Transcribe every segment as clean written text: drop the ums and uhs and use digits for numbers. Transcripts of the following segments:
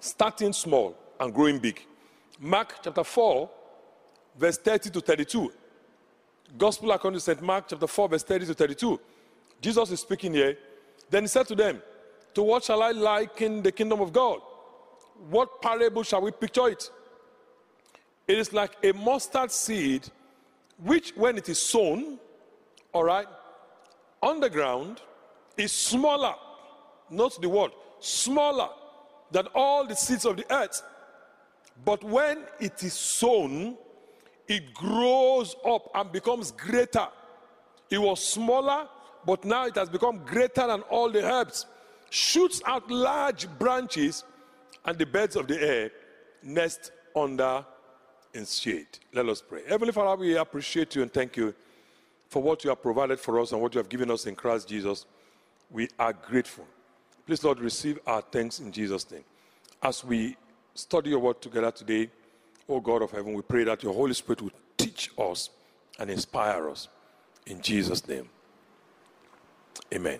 starting small and growing big. Mark chapter 4, verse 30 to 32. Gospel according to St. Mark chapter 4, verse 30 to 32. Jesus is speaking here. Then he said to them, to what shall I liken the kingdom of God? What parable shall we picture it? It is like a mustard seed, which when it is sown, all right, on the ground, is smaller, note the word, smaller than all the seeds of the earth. But when it is sown, it grows up and becomes greater. It was smaller, but now it has become greater than all the herbs. Shoots out large branches, and the birds of the air nest under its shade. Let us pray. Heavenly Father, we appreciate you and thank you for what you have provided for us and what you have given us in Christ Jesus. We are grateful. Please, Lord, receive our thanks in Jesus' name. As we study your word together today, O God of heaven, we pray that your Holy Spirit will teach us and inspire us in Jesus' name. Amen.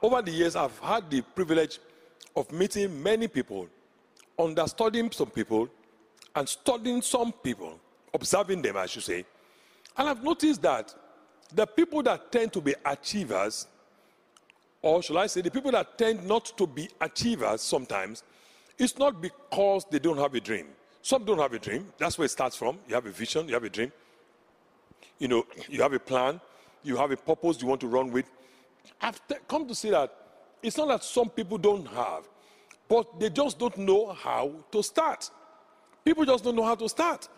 Over the years, I've had the privilege of meeting many people, understudying some people, and studying some people, observing them, I should say. And I've noticed that the people that tend to be achievers, or should I say, the people that tend not to be achievers sometimes, it's not because they don't have a dream. Some don't have a dream. That's where it starts from. You have a vision, you have a dream. You know, you have a plan, you have a purpose you want to run with. I've come to see that it's not that some people don't have, but they just don't know how to start. People just don't know how to start.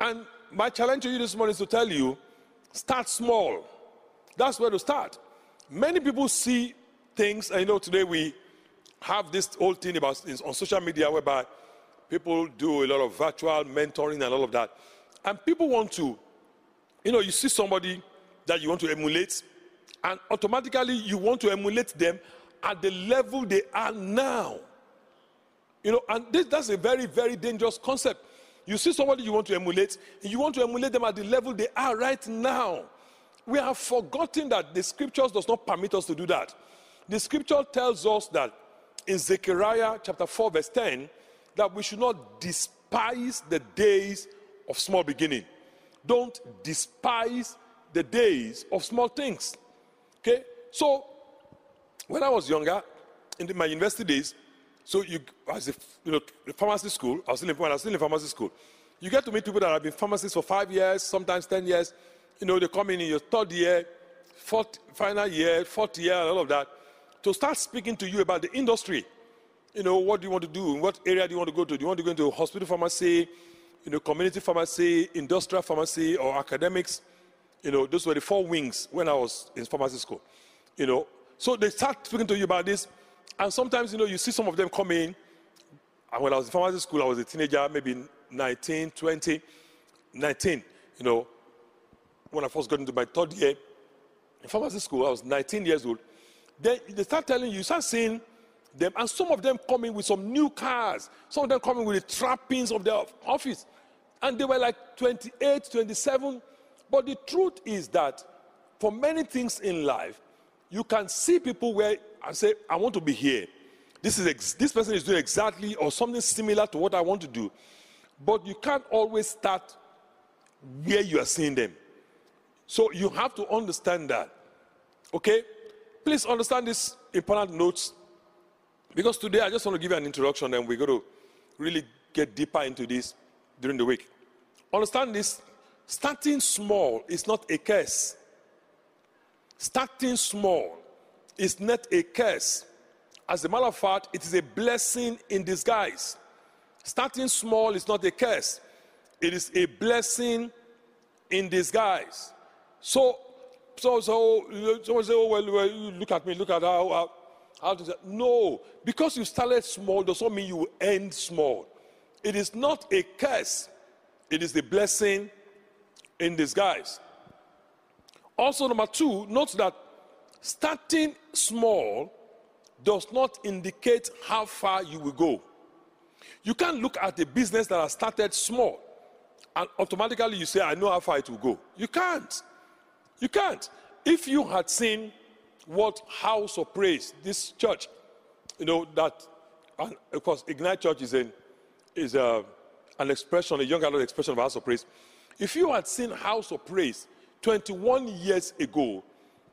And my challenge to you this morning is to tell you, start small. That's where to start. Many people see things, and you know, today we have this whole thing about on social media whereby people do a lot of virtual mentoring and all of that. And people want to, you know, you see somebody that you want to emulate, and automatically you want to emulate them at the level they are now. You know, and that's a very, very dangerous concept. You see somebody you want to emulate, and you want to emulate them at the level they are right now. We have forgotten that the scriptures does not permit us to do that. The scripture tells us that in Zechariah chapter 4 verse 10, that we should not despise the days of small beginning. Don't despise the days of small things. Okay? So, when I was younger, in my university days, when I was still in pharmacy school, you get to meet people that have been pharmacists for 5 years, sometimes 10 years. You know, they come in your third year, fourth year, and all of that, to start speaking to you about the industry. You know, what do you want to do? In what area do you want to go to? Do you want to go into hospital pharmacy, you know, community pharmacy, industrial pharmacy, or academics? You know, those were the four wings when I was in pharmacy school. You know, so they start speaking to you about this. And sometimes, you know, you see some of them come in. And when I was in pharmacy school, I was a teenager, maybe 19, you know. When I first got into my third year in pharmacy school, I was 19 years old. They start telling you, start seeing them. And some of them come in with some new cars. Some of them come in with the trappings of their office. And they were like 28, 27. But the truth is that for many things in life, you can see people where and say, I want to be here. This person is doing exactly or something similar to what I want to do. But you can't always start where you are seeing them. So you have to understand that. Okay? Please understand this important notes. Because today I just want to give you an introduction and we're going to really get deeper into this during the week. Understand this. Starting small is not a curse. Starting small is not a curse. As a matter of fact, it is a blessing in disguise. Starting small is not a curse. It is a blessing in disguise. So someone say, well, look at me, look at how to say. No, because you started small does not mean you will end small. It is not a curse. It is a blessing in disguise. Also, number two, note that starting small does not indicate how far you will go. You can't look at a business that has started small and automatically you say, I know how far it will go. You can't. You can't. If you had seen what House of Praise, this church, you know, that and of course, Ignite Church is an expression, a young adult expression of House of Praise. If you had seen House of Praise 21 years ago,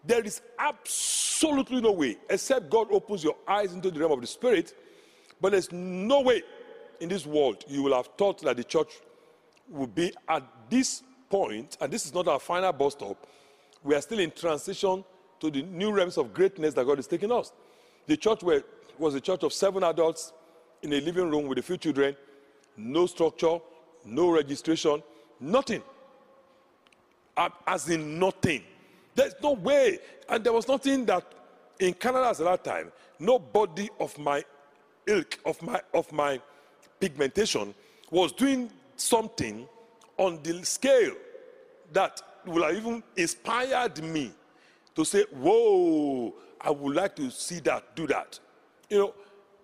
there is absolutely no way, except God opens your eyes into the realm of the Spirit, but there's no way in this world you will have thought that the church will be at this point, and this is not our final bus stop. We are still in transition to the new realms of greatness that God is taking us. The church was a church of 7 adults in a living room with a few children, no structure, no registration, nothing. As in nothing. There's no way. And there was nothing that in Canada at that time, nobody of my ilk, of my pigmentation was doing something on the scale that would have even inspired me to say, whoa, I would like to see that, do that. You know,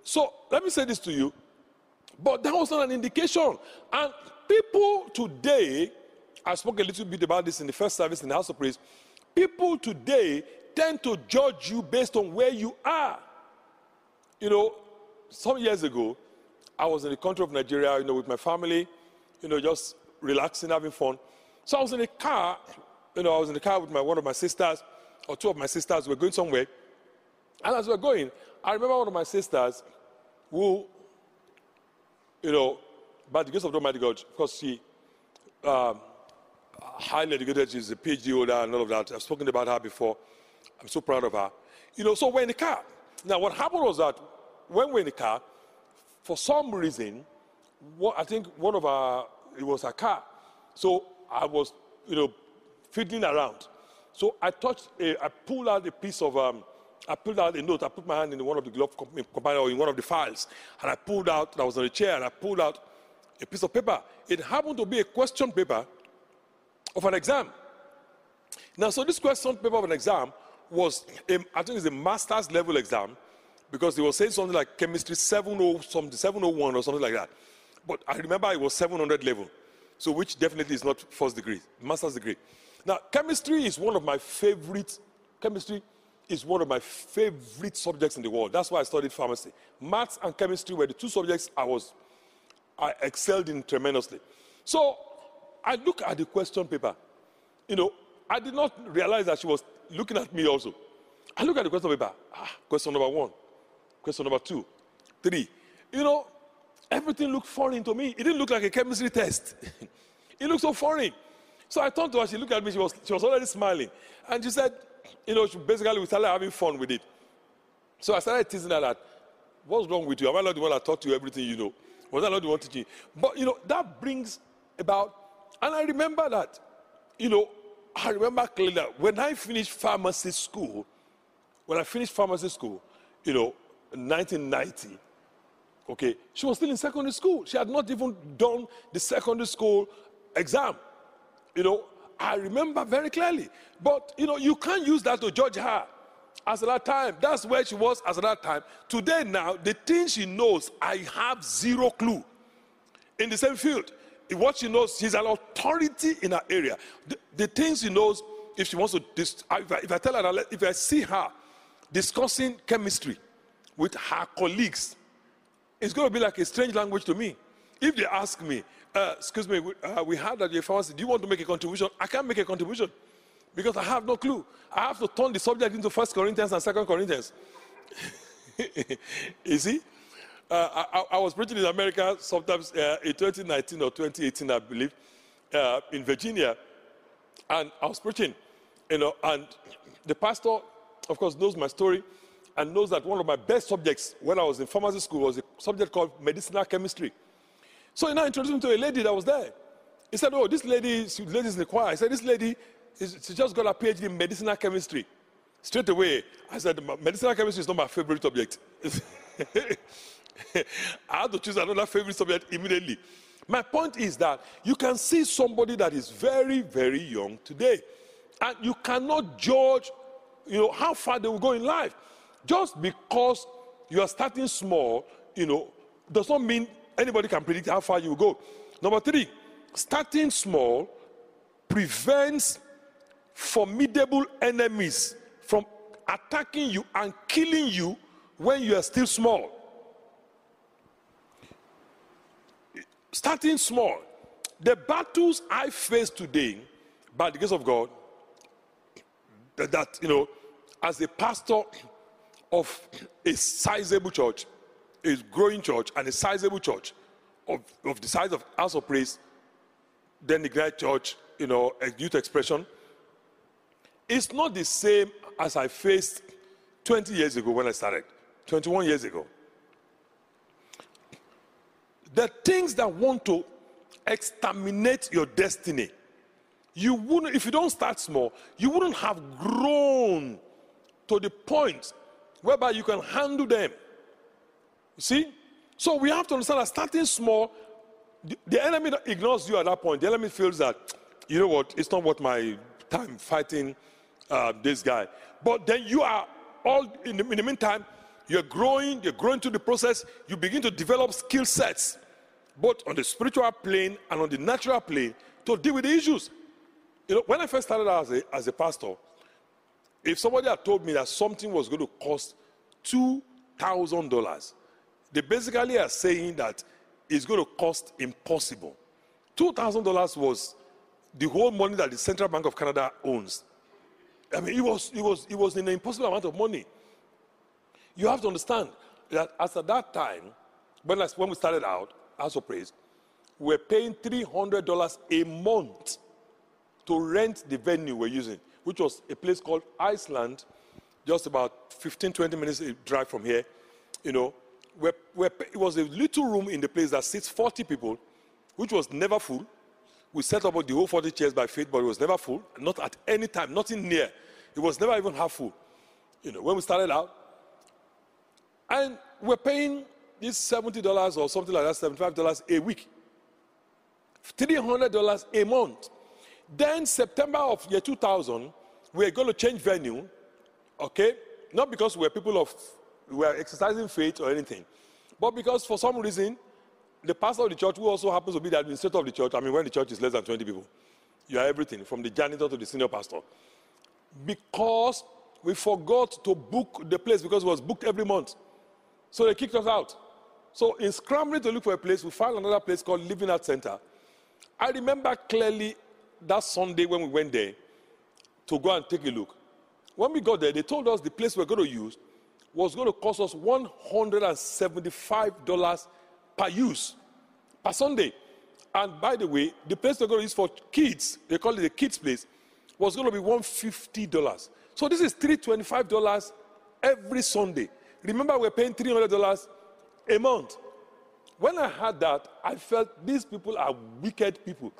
so let me say this to you, but that was not an indication. And people today, I spoke a little bit about this in the first service in the House of Praise, people today tend to judge you based on where you are. You know, some years ago, I was in the country of Nigeria, you know, with my family, you know, just relaxing, having fun. So I was in the car, you know, I was in the car with one of my sisters, or two of my sisters, we were going somewhere. And as we were going, I remember one of my sisters who, you know, by the grace of the Almighty God, because she, highly educated, she's a PhD holder and all of that. I've spoken about her before. I'm so proud of her. You know, so we're in the car. Now, what happened was that when we're in the car, for some reason, I think one of our, it was her car. So I was, you know, fiddling around. So I pulled out a piece of, I pulled out a note. I put my hand in one of the glove compartment or in one of the files. And I pulled out, I was on a chair, and I pulled out a piece of paper. It happened to be a question paper of an exam. Now, so this question paper of an exam was, I think it's a master's level exam, because they were saying something like chemistry 70, something, 701 or something like that. But I remember it was 700 level, so which definitely is not first degree, master's degree. Now, chemistry is one of my favorite subjects in the world. That's why I studied pharmacy. Maths and chemistry were the two subjects I excelled in tremendously. So I look at the question paper. You know, I did not realize that she was looking at me also. I look at the question paper. Question number 1. Question number 2, 3. You know, everything looked foreign to me. It didn't look like a chemistry test. It looked so foreign. So I turned to her. She looked at me. She was already smiling. And she said, you know, we started having fun with it. So I started teasing her that, what's wrong with you? Am I not the one that taught you everything you know? Was I not the one teaching you? But, you know, that brings about. And I remember that, you know, I remember clearly that when I finished pharmacy school, you know, in 1990, okay, she was still in secondary school. She had not even done the secondary school exam. You know, I remember very clearly. But, you know, you can't use that to judge her as at that time. That's where she was as at that time. Today now, the things she knows, I have zero clue in the same field. What she knows, she's an authority in her area. The things she knows, if she wants to, if I tell her, if I see her discussing chemistry with her colleagues, it's going to be like a strange language to me. If they ask me, excuse me, we heard that you're pharmacy, do you want to make a contribution? I can't make a contribution because I have no clue. I have to turn the subject into First Corinthians and Second Corinthians. You see? I was preaching in America sometimes in 2019 or 2018, I believe, in Virginia. And I was preaching, you know, and the pastor, of course, knows my story and knows that one of my best subjects when I was in pharmacy school was a subject called medicinal chemistry. So he now introduced me to a lady that was there. He said, oh, this lady, lady's in the choir. I said, this lady, she just got a PhD in medicinal chemistry. Straight away, I said, medicinal chemistry is not my favorite subject. I had to choose another favorite subject immediately. My point is that you can see somebody that is very, very young today, and you cannot judge, you know, how far they will go in life. Just because you are starting small, you know, does not mean anybody can predict how far you will go. Number 3, starting small prevents formidable enemies from attacking you and killing you when you are still small. starting small. The battles I face today, by the grace of God, that, you know, as a pastor of a sizable church, a growing church, and a sizable church of the size of House of Praise, then the Ignite Church, you know, Youth Expression, it's not the same as I faced 20 years ago when I started, 21 years ago. The things that want to exterminate your destiny, you wouldn't, if you don't start small, you wouldn't have grown to the point whereby you can handle them. You see? So we have to understand that starting small, the enemy ignores you at that point. The enemy feels that, you know what, it's not worth my time fighting this guy. But then you are all, in the meantime, you're growing through the process. You begin to develop skill sets, both on the spiritual plane and on the natural plane, to deal with the issues. You know, when I first started out as a pastor, if somebody had told me that something was going to cost $2,000, they basically are saying that it's going to cost impossible. $2,000 was the whole money that the Central Bank of Canada owns. I mean, it was an impossible amount of money. You have to understand that as at that time, when we started out, House of Praise, we were paying $300 a month to rent the venue we're using, which was a place called Iceland, just about 15, 20 minutes drive from here. You know, it was a little room in the place that seats 40 people, which was never full. We set up the whole 40 chairs by faith, but it was never full, not at any time, nothing near. It was never even half full, you know, when we started out. And we're paying this $70 or something like that, $75 a week, $300 a month. Then September of year 2000, we're going to change venue, okay? Not because we're exercising faith or anything, but because for some reason, the pastor of the church, who also happens to be the administrator of the church, I mean, when the church is less than 20 people, you are everything, from the janitor to the senior pastor. Because we forgot to book the place, because it was booked every month. So they kicked us out. So in scrambling to look for a place, we found another place called Living Art Center. I remember clearly that Sunday when we went there to go and take a look. When we got there, they told us the place we're going to use was going to cost us $175 per use, per Sunday. And by the way, the place they're going to use for kids, they call it the kids' place, was going to be $150. So this is $325 every Sunday. Remember, we're paying $300 a month. When I heard that, I felt these people are wicked people.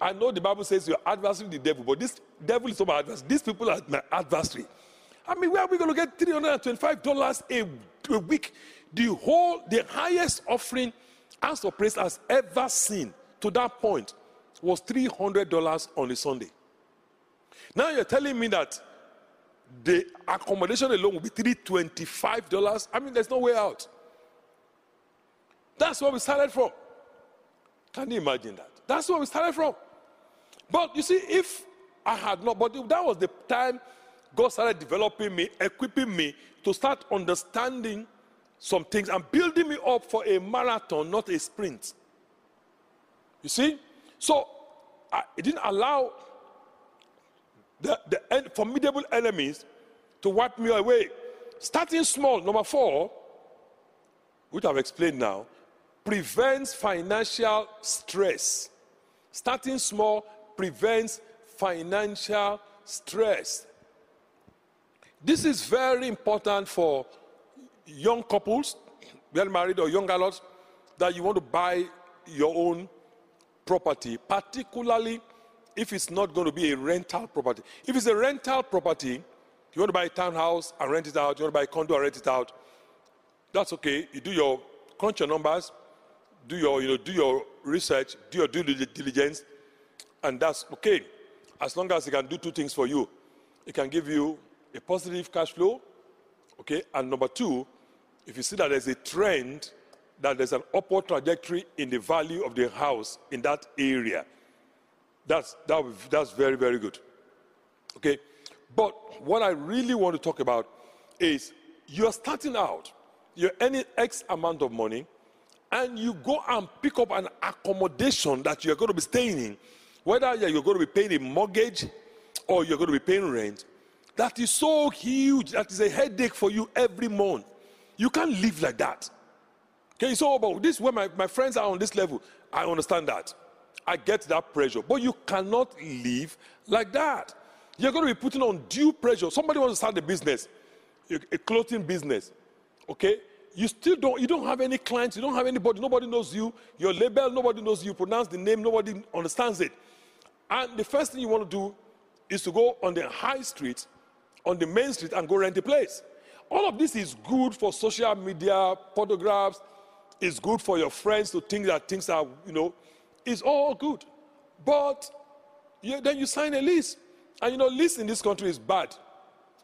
I know the Bible says you're adversary to the devil, but this devil is not my adversary. These people are my adversary. I mean, where are we going to get $325 a week? The highest offering House of Praise has ever seen to that point was $300 on a Sunday. Now you're telling me that the accommodation alone will be $325. I mean, there's no way out. That's where we started from. Can you imagine that? That's where we started from. But you see, if that was the time God started developing me, equipping me to start understanding some things and building me up for a marathon, not a sprint. You see? So it didn't allow the formidable enemies to wipe me away. Starting small, number 4, which I've explained now, prevents financial stress. Starting small prevents financial stress. This is very important for young couples, well married or young adults, that you want to buy your own property, particularly if it's not going to be a rental property. If it's a rental property, you want to buy a townhouse and rent it out, you want to buy a condo and rent it out, that's okay. You crunch your numbers, do your research, do your due diligence, and that's okay. As long as it can do 2 things for you. It can give you a positive cash flow, okay? And number 2, if you see that there's a trend, that there's an upward trajectory in the value of the house in that area, that's very, very good, okay? But what I really want to talk about is you're starting out, you're earning X amount of money, and you go and pick up an accommodation that you're going to be staying in, whether you're going to be paying a mortgage or you're going to be paying rent, that is so huge, that is a headache for you every month. You can't live like that. Okay, so about this, where my friends are on this level, I understand that. I get that pressure, but you cannot live like that. You're going to be putting on due pressure. Somebody wants to start a business, a clothing business, okay? You still you don't have any clients, you don't have anybody, nobody knows you. Your label, nobody knows you. You pronounce the name, nobody understands it. And the first thing you want to do is to go on the high street, on the main street, and go rent a place. All of this is good for social media, photographs. It's good for your friends to think that things are, it's all good. But then you sign a lease. And lease in this country is bad.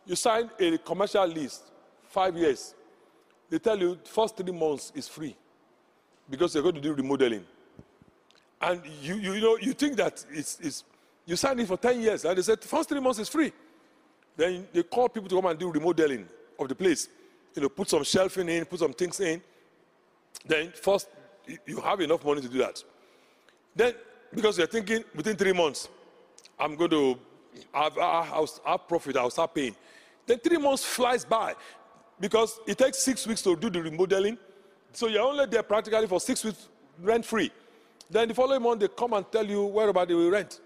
You sign a commercial lease, 5 years. They tell you the first 3 months is free because you're going to do remodeling. And you think that it's you sign it for 10 years, and they said the first 3 months is free. Then they call people to come and do remodeling of the place. Put some shelving in, put some things in. Then first, you have enough money to do that. Then, because you're thinking, within 3 months, I'm going to have profit, I'll start paying. Then 3 months flies by because it takes 6 weeks to do the remodeling. So you're only there practically for 6 weeks rent-free. Then the following month, they come and tell you where about they will rent.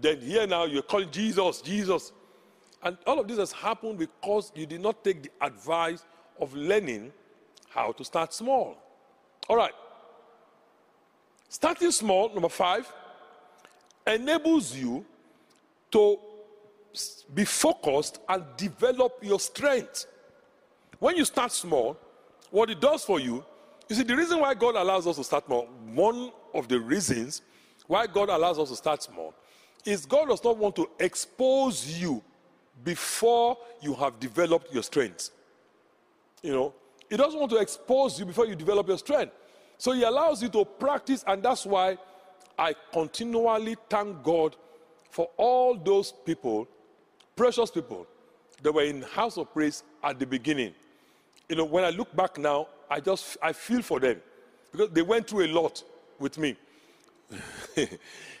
Then here now, you're calling Jesus. And all of this has happened because you did not take the advice of learning how to start small. All right. Starting small, number 5, enables you to be focused and develop your strength. When you start small, what it does for you, the reason why God allows us to start small, one of the reasons why God allows us to start small, is God does not want to expose you before you have developed your strength. He doesn't want to expose you before you develop your strength. So he allows you to practice, and that's why I continually thank God for all those people, precious people, that were in House of Praise at the beginning. When I look back now, I feel for them because they went through a lot with me.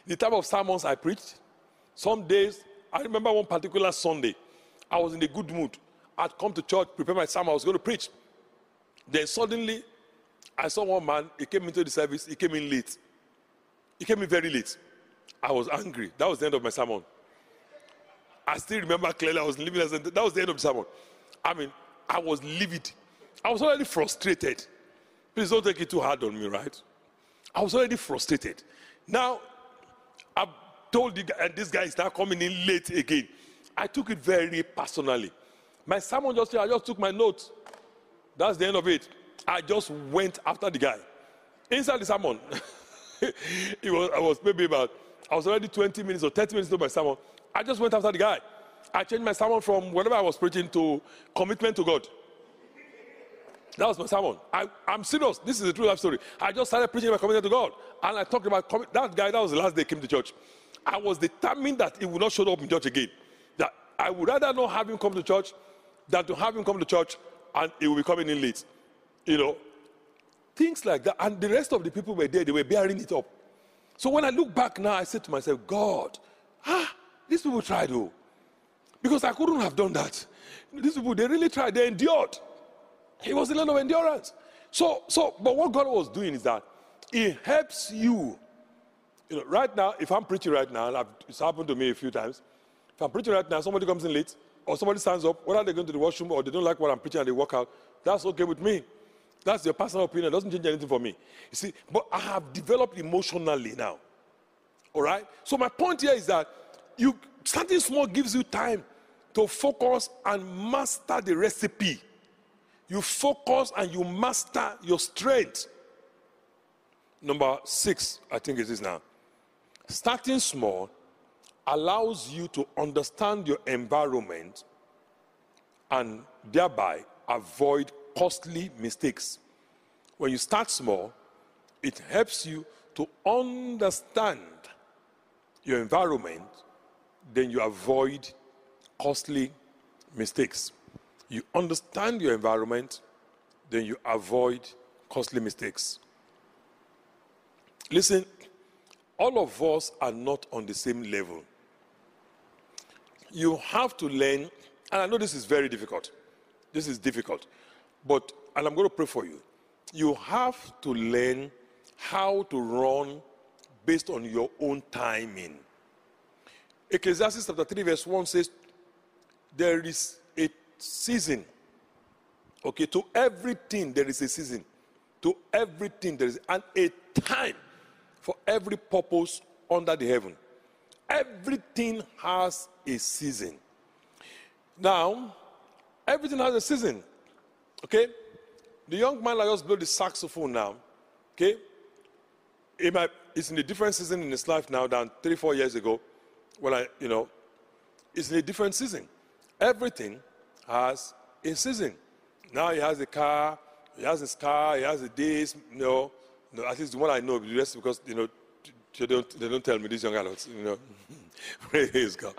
The type of sermons I preached, some days, I remember one particular Sunday, I was in a good mood. I'd come to church, prepare my sermon, I was going to preach. Then suddenly, I saw one man, he came into the service, he came in late. He came in very late. I was angry. That was the end of my sermon. I still remember clearly, I was livid. That was the end of the sermon. I was livid. I was already frustrated. Please don't take it too hard on me, right? I was already frustrated. Now, I've told the guy, and this guy is now coming in late again. I took it very personally. My sermon I just took my notes. That's the end of it. I just went after the guy. Inside the sermon, I was already 20 minutes or 30 minutes into my sermon. I just went after the guy. I changed my sermon from whatever I was preaching to commitment to God. That was my sermon. I'm serious. This is a true life story. I just started preaching about commitment to God. And I talked about that guy. That was the last day he came to church. I was determined that he would not show up in church again. That I would rather not have him come to church than to have him come to church and he will be coming in late. Things like that. And the rest of the people were there. They were bearing it up. So when I look back now, I said to myself, God, these people tried, because I couldn't have done that. These people, they really tried. They endured. It was a lot of endurance. But what God was doing is that it helps you. Right now, if I'm preaching right now, and it's happened to me a few times, if I'm preaching right now, somebody comes in late, or somebody stands up, whether they're going to the washroom or they don't like what I'm preaching and they walk out, that's okay with me. That's your personal opinion. It doesn't change anything for me. You see, but I have developed emotionally now. All right? So my point here is that starting small gives you time to focus and master the recipe. You focus and you master your strength. Number 6, I think it is now. Starting small allows you to understand your environment and thereby avoid costly mistakes. When you start small, it helps you to understand your environment, then you avoid costly mistakes. You understand your environment, then you avoid costly mistakes. Listen, all of us are not on the same level. You have to learn, and I know this is very difficult. This is difficult. But, and I'm going to pray for you. You have to learn how to run based on your own timing. Ecclesiastes chapter 3 verse 1 says, there is a season. Okay, to everything there is a season. To everything there is, and a time for every purpose under the heaven. Everything has a season. Now, everything has a season. Okay? The young man that just blew the saxophone now, okay? It's in a different season in his life now than 3-4 years ago. When it's in a different season. Everything has a season. Now he has a car, he has his car, he has a this, at least the one I know, the rest because, they don't tell me these young adults, praise God,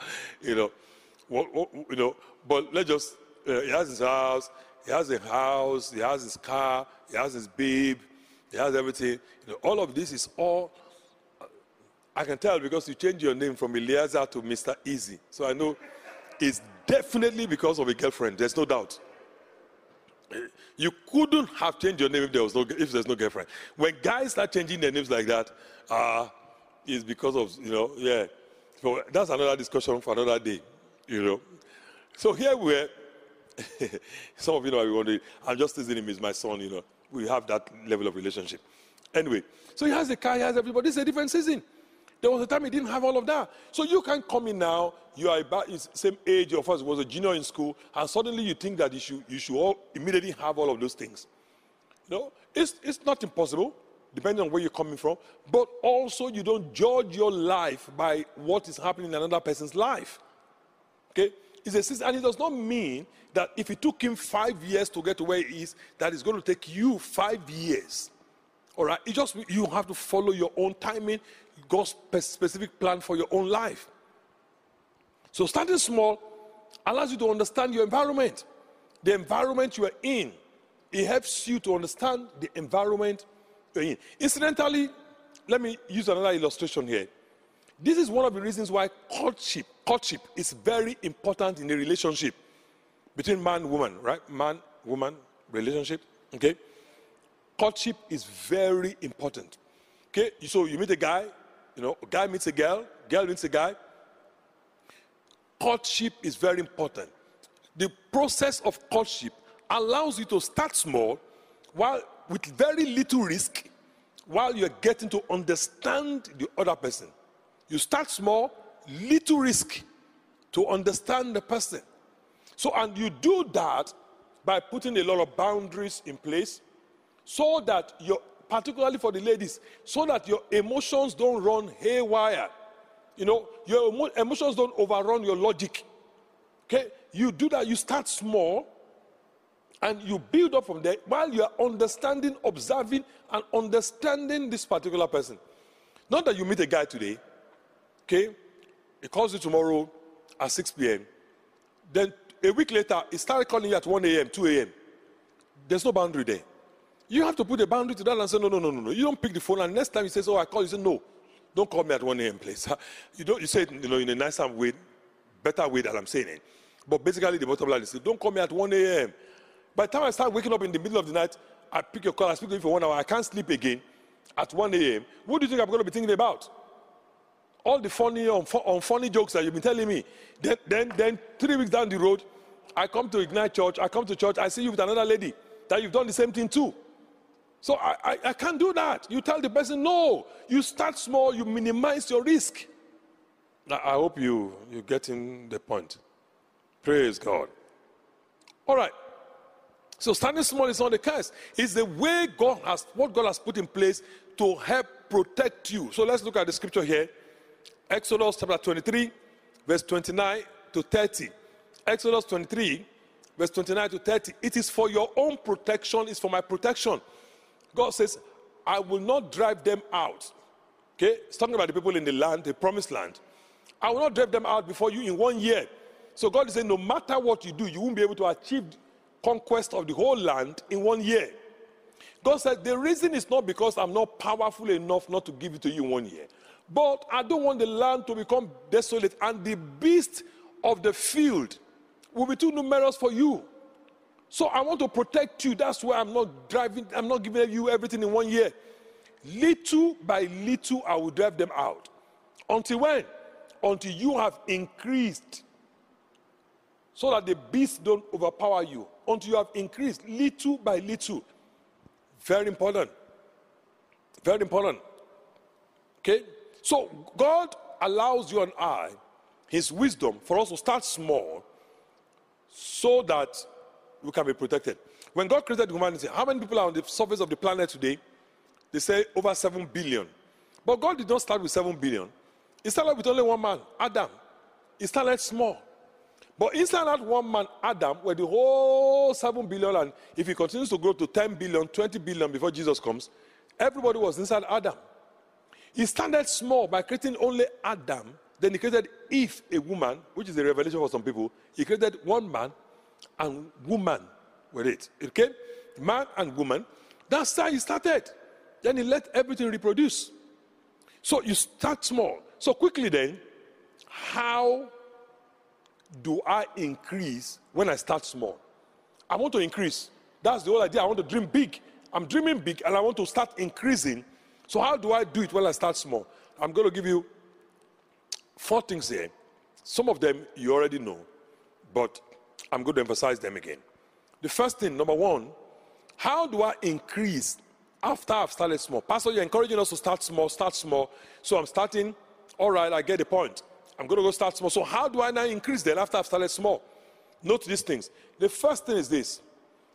but let's just, he has his house, he has his car, he has his babe, he has everything, all of this is all, I can tell because you changed your name from Iliaza to Mr. Easy, so I know it's definitely because of a girlfriend, there's no doubt. You couldn't have changed your name if there's no girlfriend. When guys start changing their names like that, it's because of, So that's another discussion for another day, So here we are. Some of you might be wondering, I'm just teasing him, he's my son, We have that level of relationship. Anyway, so he has the car, he has everybody. It's a different season. There was a time he didn't have all of that. So you can come in now, you are about the same age of us, was a junior in school, and suddenly you think that you should all immediately have all of those things. It's not impossible, depending on where you're coming from, but also you don't judge your life by what is happening in another person's life. Okay? It's a season, and it does not mean that if it took him 5 years to get to where he is, that it's going to take you 5 years. All right? It just, you have to follow your own timing, God's specific plan for your own life. So starting small allows you to understand your environment. The environment you are in, it helps you to understand the environment you're in. Incidentally, let me use another illustration here. This is one of the reasons why courtship is very important in a relationship between man and woman, right? Man-woman relationship, okay? Courtship is very important, okay? So you meet a guy, a guy meets a girl, girl meets a guy. Courtship is very important. The process of courtship allows you to start small with very little risk while you're getting to understand the other person. You start small, little risk to understand the person. So, and you do that by putting a lot of boundaries in place so that particularly for the ladies, so that your emotions don't run haywire. Your emotions don't overrun your logic. Okay? You do that, you start small, and you build up from there while you are understanding, observing, and understanding this particular person. Not that you meet a guy today, okay? He calls you tomorrow at 6 p.m. Then a week later, he started calling you at 1 a.m., 2 a.m. There's no boundary there. You have to put a boundary to that and say, no. You don't pick the phone, and next time he says, I call you, say, no. Don't call me at 1 a.m., please. You say it, in a nicer way, better way that I'm saying it. But basically, the bottom line is, don't call me at 1 a.m. By the time I start waking up in the middle of the night, I pick your call, I speak to you for 1 hour, I can't sleep again at 1 a.m. What do you think I'm going to be thinking about? All the funny, unfunny jokes that you've been telling me. Then 3 weeks down the road, I come to Ignite Church, I come to church, I see you with another lady that you've done the same thing too. So I can't do that. You tell the person, no. You start small, you minimize your risk. I hope you're getting the point. Praise God. All right. So starting small is not a curse. It's the way what God has put in place to help protect you. So let's look at the scripture here. Exodus chapter 23, verse 29 to 30. Exodus 23, verse 29 to 30. It is for your own protection. It's for my protection. God says, I will not drive them out. Okay? It's talking about the people in the land, the promised land. I will not drive them out before you in 1 year. So God is saying, no matter what you do, you won't be able to achieve conquest of the whole land in 1 year. God said, the reason is not because I'm not powerful enough not to give it to you in 1 year. But I don't want the land to become desolate, and the beasts of the field will be too numerous for you. So I want to protect you. That's why I'm not giving you everything in 1 year. Little by little, I will drive them out. Until when? Until you have increased, so that the beasts don't overpower you. Until you have increased, little by little. Very important. Very important. Okay? So God allows you and I, his wisdom, for us to start small so that we can be protected. When God created humanity, how many people are on the surface of the planet today? They say over 7 billion. But God did not start with 7 billion. He started with only one man, Adam. He started small. But inside that one man, Adam, were the whole 7 billion, and if he continues to grow to 10 billion, 20 billion before Jesus comes, everybody was inside Adam. He started small by creating only Adam. Then he created Eve, a woman, which is a revelation for some people. He created one man and woman with it. Okay? Man and woman. That's how he started. Then he let everything reproduce. So you start small. So quickly then, how do I increase when I start small? I want to increase. That's the whole idea. I want to dream big. I'm dreaming big and I want to start increasing. So how do I do it when I start small? I'm going to give you 4 things here. Some of them you already know, but I'm going to emphasize them again. The first thing, number 1, how do I increase after I've started small? Pastor, you're encouraging us to start small. So I'm starting. All right, I get the point. I'm going to go start small. So how do I now increase then after I've started small? Note these things. The first thing is this.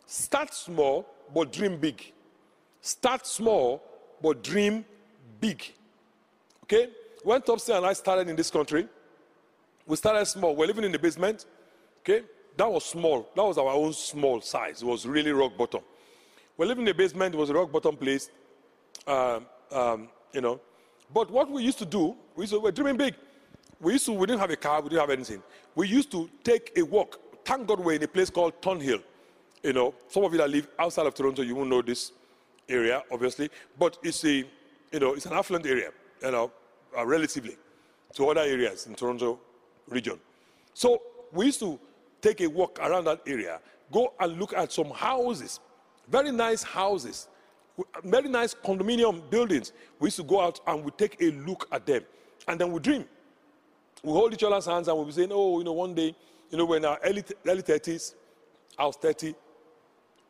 Start small, but dream big. Start small, but dream big. Okay? When Topsy and I started in this country, we started small. We're living in the basement. Okay? That was small. That was our own small size. It was really rock bottom. We're living in the basement. It was a rock bottom place. But what we used to do, we're dreaming big. We didn't have a car. We didn't have anything. We used to take a walk. Thank God we're in a place called Thornhill. Some of you that live outside of Toronto, you won't know this area, obviously. But it's it's an affluent area, relatively to other areas in Toronto region. So we used to take a walk around that area, go and look at some houses, very nice houses, very nice condominium buildings. We used to go out and we take a look at them, and then we dream. We hold each other's hands and we'll be saying, one day, when our early 30s, I was 30,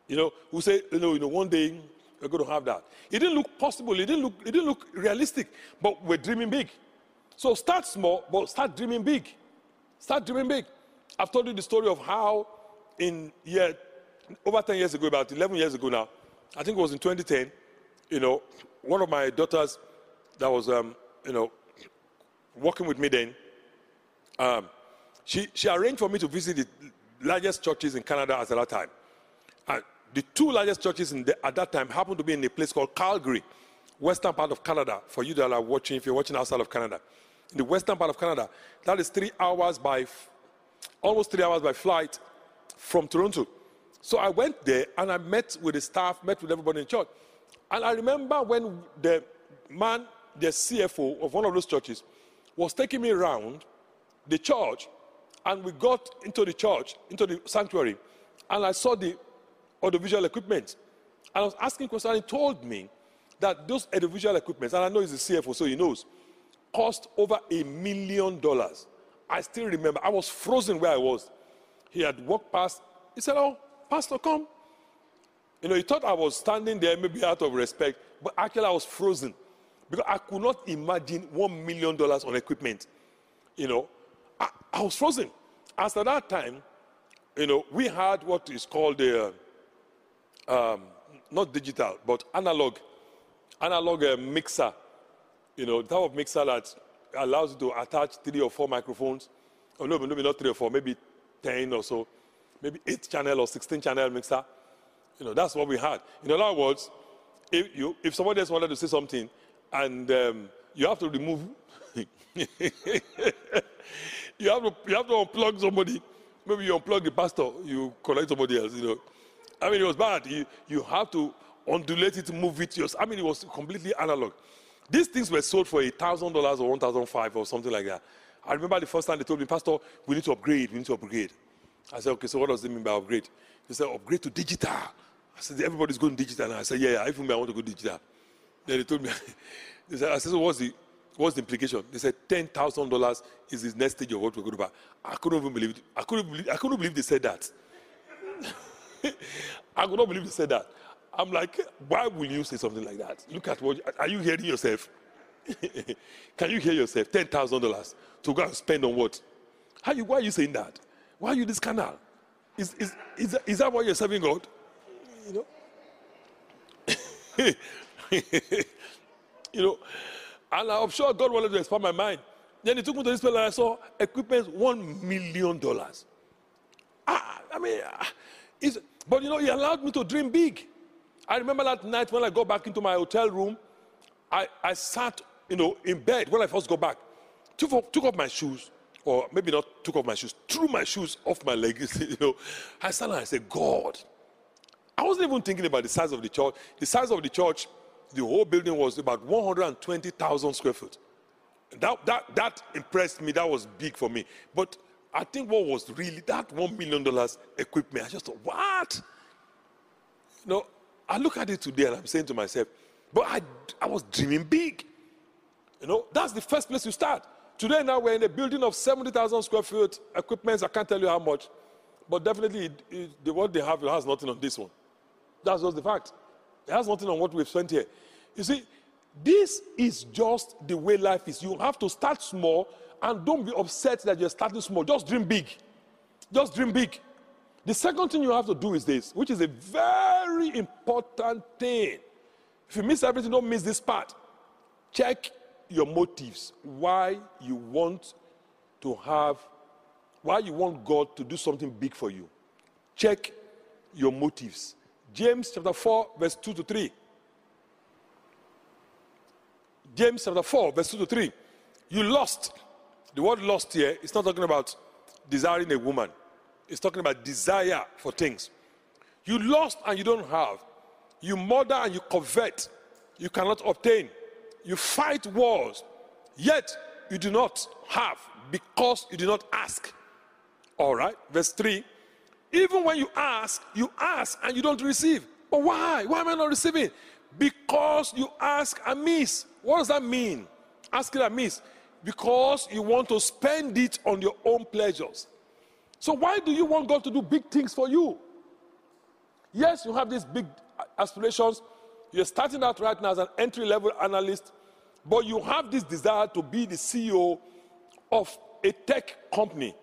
we'll say, one day we're going to have that. It didn't look possible. It didn't look realistic, but we're dreaming big. So start small, but start dreaming big. Start dreaming big. I've told you the story of how over 10 years ago, about 11 years ago now, I think it was in 2010, one of my daughters that was, working with me then, she arranged for me to visit the largest churches in Canada at that time. And the 2 largest churches at that time happened to be in a place called Calgary, western part of Canada. For you that are watching, if you're watching outside of Canada, in the western part of Canada, that is almost 3 hours by flight from Toronto. So I went there and I met with the staff, met with everybody in church. And I remember when the CFO of one of those churches, was taking me around the church, and we got into the church, into the sanctuary, and I saw the audiovisual equipment. And I was asking questions, and he told me that those audiovisual equipments, and I know he's the CFO, so he knows, cost over $1 million. I still remember. I was frozen where I was. He had walked past. He said, "Oh, Pastor, come." He thought I was standing there, maybe out of respect, but actually I was frozen. Because I could not imagine $1 million on equipment. I was frozen. As at that time, we had what is called not digital, but analog mixer. The type of mixer that allows you to attach 3 or 4 microphones. Oh, no, maybe not 3 or 4, maybe 10 or so. Maybe 8-channel or 16-channel mixer. That's what we had. In other words, if somebody else wanted to say something, and you have to remove. you have to unplug somebody. Maybe you unplug the pastor, you connect somebody else. I mean, it was bad. You have to undulate it, move it yours. I mean, it was completely analog. These things were sold for $1,000 or $1,500 or something like that. I remember the first time they told me, Pastor, we need to upgrade, I said, okay, so what does it mean by upgrade? They said, upgrade to digital. I said, everybody's going digital now. I said, yeah, even me, I want to go digital. Then they told me, they said, I said, so what's the implication? They said, $10,000 is the next stage of what we're going to buy. I couldn't even believe it. I couldn't believe they said that. I could not believe they said that. I'm like, why will you say something like that? Look at what, are you hearing yourself? Can you hear yourself? $10,000 to go and spend on what? Why are you saying that? Why are you this canal? Is that why you're serving God? You know? You know, and I'm sure God wanted to expand my mind. Then he took me to this place and I saw equipment, $1 million. But you know, he allowed me to dream big. I remember that night when I got back into my hotel room, I sat, you know, in bed when I first got back, took off my shoes, or maybe not took off my shoes, threw my shoes off my legs, you know. I sat and I said, God. I wasn't even thinking about the size of the church. The size of the church, the whole building was about 120,000 square foot. That impressed me. That was big for me. But I think what was really, that $1 million equipment, I just thought, what? You know, I look at it today and I'm saying to myself, but I was dreaming big. You know, that's the first place you start. Today now we're in a building of 70,000 square foot equipments. I can't tell you how much, but definitely what they have has nothing on this one. That's just the fact. It has nothing on what we've spent here. You see, this is just the way life is. You have to start small and don't be upset that you're starting small. Just dream big. Just dream big. The second thing you have to do is this, which is a very important thing. If you miss everything, don't miss this part. Check your motives. Why you want God to do something big for you. Check your motives. James chapter 4, verse 2 to 3. James chapter 4, verse 2 to 3. You lust. The word lust here is not talking about desiring a woman. It's talking about desire for things. You lust and you don't have. You murder and you covet. You cannot obtain. You fight wars, yet you do not have because you do not ask. All right, verse 3. Even when you ask and you don't receive. But why? Why am I not receiving? Because you ask amiss. What does that mean? Asking amiss. Because you want to spend it on your own pleasures. So why do you want God to do big things for you? Yes, you have these big aspirations. You're starting out right now as an entry-level analyst, but you have this desire to be the CEO of a tech company,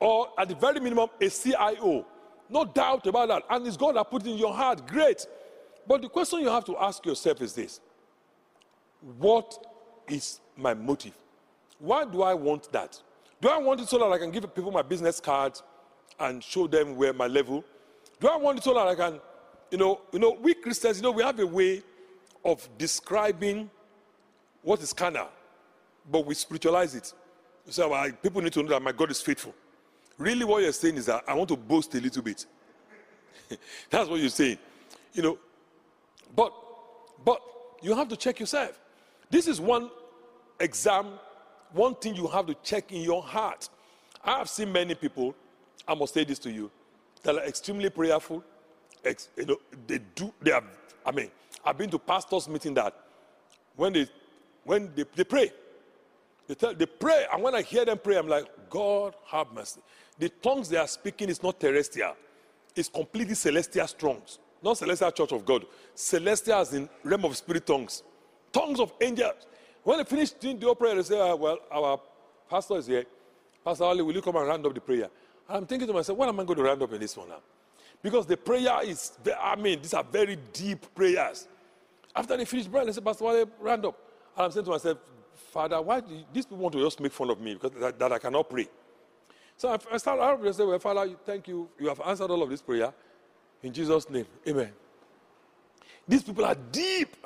or at the very minimum, a CIO. No doubt about that. And it's God that put it in your heart. Great. But the question you have to ask yourself is this. What is my motive? Why do I want that? Do I want it so that I can give people my business card and show them where my level? Do I want it so that I can, you know, we Christians, you know, we have a way of describing what is carnal, but we spiritualize it. So people need to know that my God is faithful. Really what you're saying is that I want to boast a little bit. That's what you're saying. You know, but you have to check yourself. This is one exam, one thing you have to check in your heart. I have seen many people, I must say this to you, that are extremely prayerful. I've been to pastors' meeting that when they pray, they pray, and when I hear them pray, I'm like, God have mercy. The tongues they are speaking is not terrestrial. It's completely celestial tongues. Not celestial church of God. Celestial as in realm of spirit tongues. Tongues of angels. When they finish doing the prayer, they say, well, our pastor is here. Pastor Ali, will you come and round up the prayer? And I'm thinking to myself, what am I going to round up in this one now? Because the prayer is, these are very deep prayers. After they finish prayer, they say, Pastor Ali, round up. And I'm saying to myself, Father, why do these people want to just make fun of me because that I cannot pray? So I start out and say, well, Father, thank you. You have answered all of this prayer. In Jesus' name, amen. These people are deep.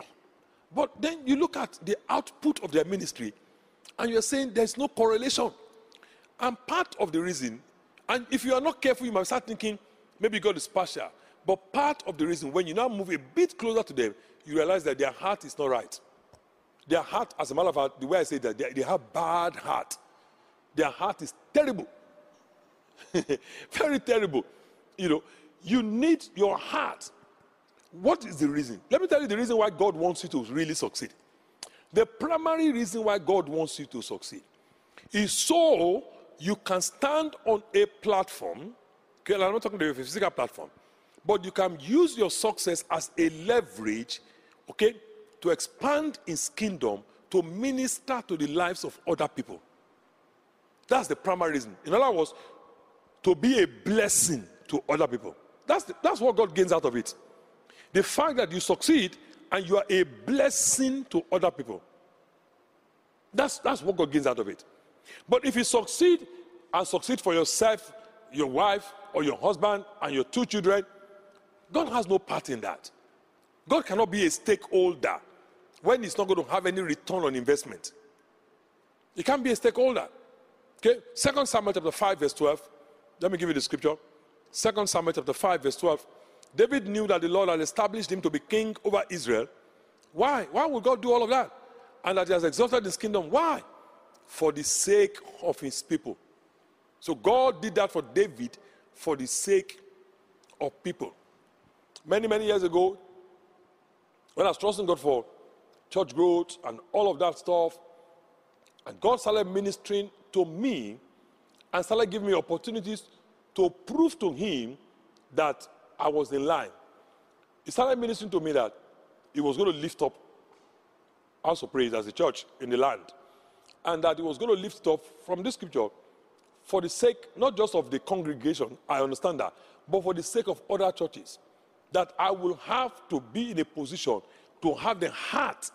But then you look at the output of their ministry and you're saying there's no correlation. And part of the reason, and if you are not careful, you might start thinking, maybe God is partial. But part of the reason, when you now move a bit closer to them, you realize that their heart is not right. Their heart, as a matter of fact, the way I say that, they have bad heart. Their heart is terrible. Very terrible. You know, you need your heart. What is the reason? Let me tell you the reason why God wants you to really succeed. The primary reason why God wants you to succeed is so you can stand on a platform. Okay, I'm not talking about a physical platform, but you can use your success as a leverage, okay, to expand His kingdom, to minister to the lives of other people. That's the primary reason. In other words, to be a blessing to other people. That's what God gains out of it. The fact that you succeed and you are a blessing to other people. That's what God gains out of it. But if you succeed and succeed for yourself, your wife, or your husband, and your two children, God has no part in that. God cannot be a stakeholder when He's not going to have any return on investment. He can't be a stakeholder. Okay? 2 Samuel chapter 5, verse 12. Let me give you the scripture. 2 Samuel chapter 5, verse 12. David knew that the Lord had established him to be king over Israel. Why? Why would God do all of that? And that He has exalted His kingdom. Why? For the sake of His people. So God did that for David for the sake of people. Many, many years ago, when I was trusting God for church growth and all of that stuff, and God started ministering to me and started giving me opportunities to prove to Him that I was in line. He started ministering to me that He was going to lift up House of Praise as a church in the land, and that He was going to lift up from this scripture for the sake, not just of the congregation, I understand that, but for the sake of other churches, that I will have to be in a position to have the heart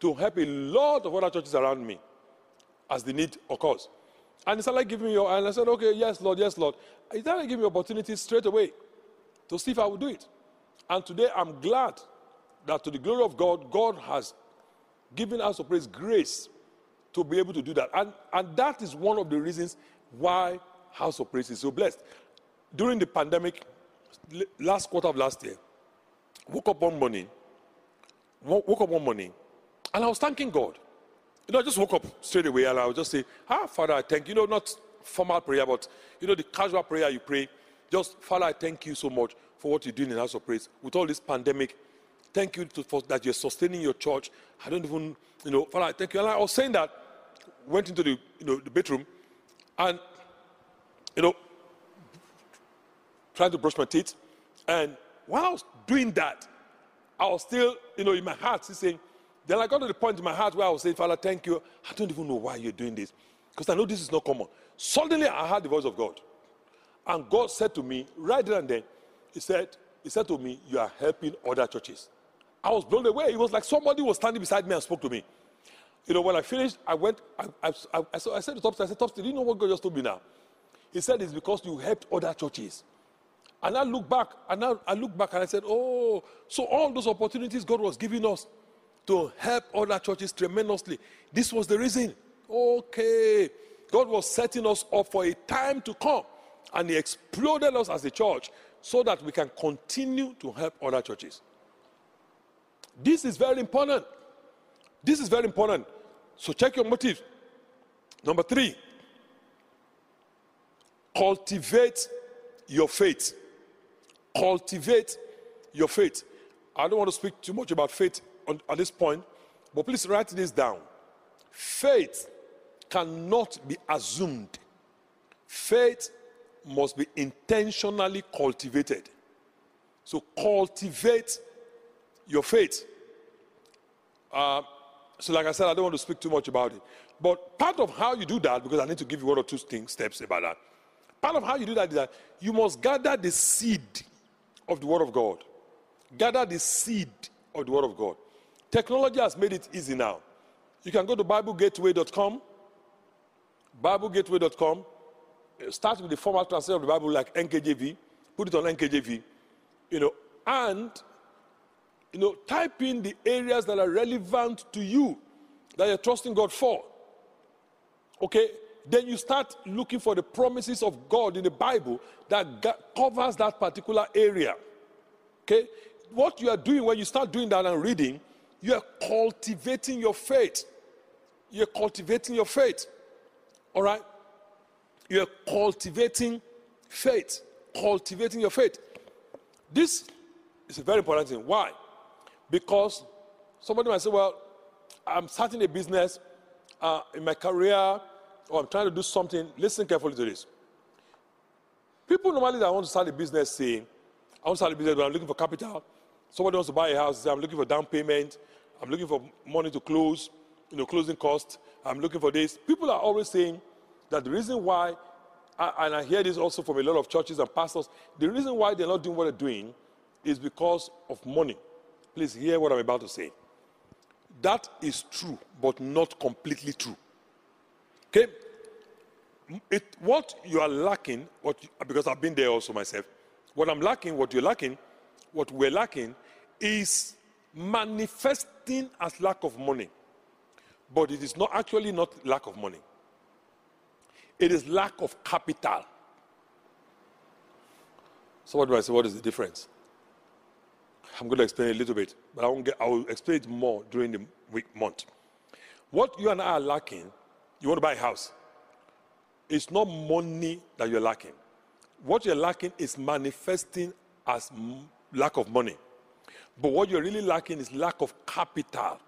to help a lot of other churches around me as the need occurs. And He started giving me, and I said, okay, yes, Lord, yes, Lord. He started giving me opportunities straight away to see if I would do it. And today I'm glad that to the glory of God, God has given us to praise grace to be able to do that. And that is one of the reasons why House of Praise is so blessed. During the pandemic, last quarter of last year, woke up one morning, and I was thanking God. You know, I just woke up straight away, and I would just say, Father, I thank you. You know, not formal prayer, but, you know, the casual prayer you pray. Just, Father, I thank you so much for what you're doing in House of Praise. With all this pandemic, thank you for that you're sustaining your church. I don't even, you know, Father, I thank you. And I was saying that, went into the, you know, the bedroom, and, you know, trying to brush my teeth. And while I was doing that, I was still, you know, in my heart, still saying, then I got to the point in my heart where I was saying, Father, thank you. I don't even know why you're doing this, because I know this is not common. Suddenly, I heard the voice of God. And God said to me, right there and then, He said to me, you are helping other churches. I was blown away. It was like somebody was standing beside me and spoke to me. You know, when I finished, I said to Topsy, Topsy, do you know what God just told me now? He said, it's because you helped other churches. And I looked back and I said, oh, so all those opportunities God was giving us to help other churches tremendously, this was the reason. Okay. God was setting us up for a time to come. And He exploded us as a church so that we can continue to help other churches. This is very important. This is very important. So check your motives. Number 3, cultivate your faith. Cultivate your faith. I don't want to speak too much about faith at this point, but please write this down. Faith cannot be assumed. Faith must be intentionally cultivated. So cultivate your faith. So like I said, I don't want to speak too much about it. But part of how you do that, because I need to give you one or two steps about that. Part of how you do that is that you must gather the seed of the Word of God. Gather the seed of the Word of God. Technology has made it easy now. You can go to BibleGateway.com. BibleGateway.com. Start with the formal translation of the Bible, like NKJV. Put it on NKJV, you know, and, you know, type in the areas that are relevant to you, that you're trusting God for. Okay, then you start looking for the promises of God in the Bible that covers that particular area. Okay? What you are doing when you start doing that and reading, you are cultivating your faith. You're cultivating your faith. All right? You're cultivating faith. Cultivating your faith. This is a very important thing. Why? Because somebody might say, well, I'm starting a business in my career, or I'm trying to do something. Listen carefully to this. People normally that want to start a business say, I want to start a business, but I'm looking for capital. Somebody wants to buy a house, say, I'm looking for down payment. I'm looking for money to close, you know, closing cost. I'm looking for this. People are always saying that the reason why, and I hear this also from a lot of churches and pastors, the reason why they're not doing what they're doing is because of money. Please hear what I'm about to say. That is true, but not completely true. Okay? What you are lacking, because I've been there also myself, what I'm lacking, what you're lacking, what we're lacking is manifesting as lack of money. But it is not lack of money. It is lack of capital. So what do I say? What is the difference? I'm going to explain a little bit, but I will explain it more during the month. What you and I are lacking, you want to buy a house. It's not money that you're lacking. What you're lacking is manifesting as lack of money. But what you're really lacking is lack of capital.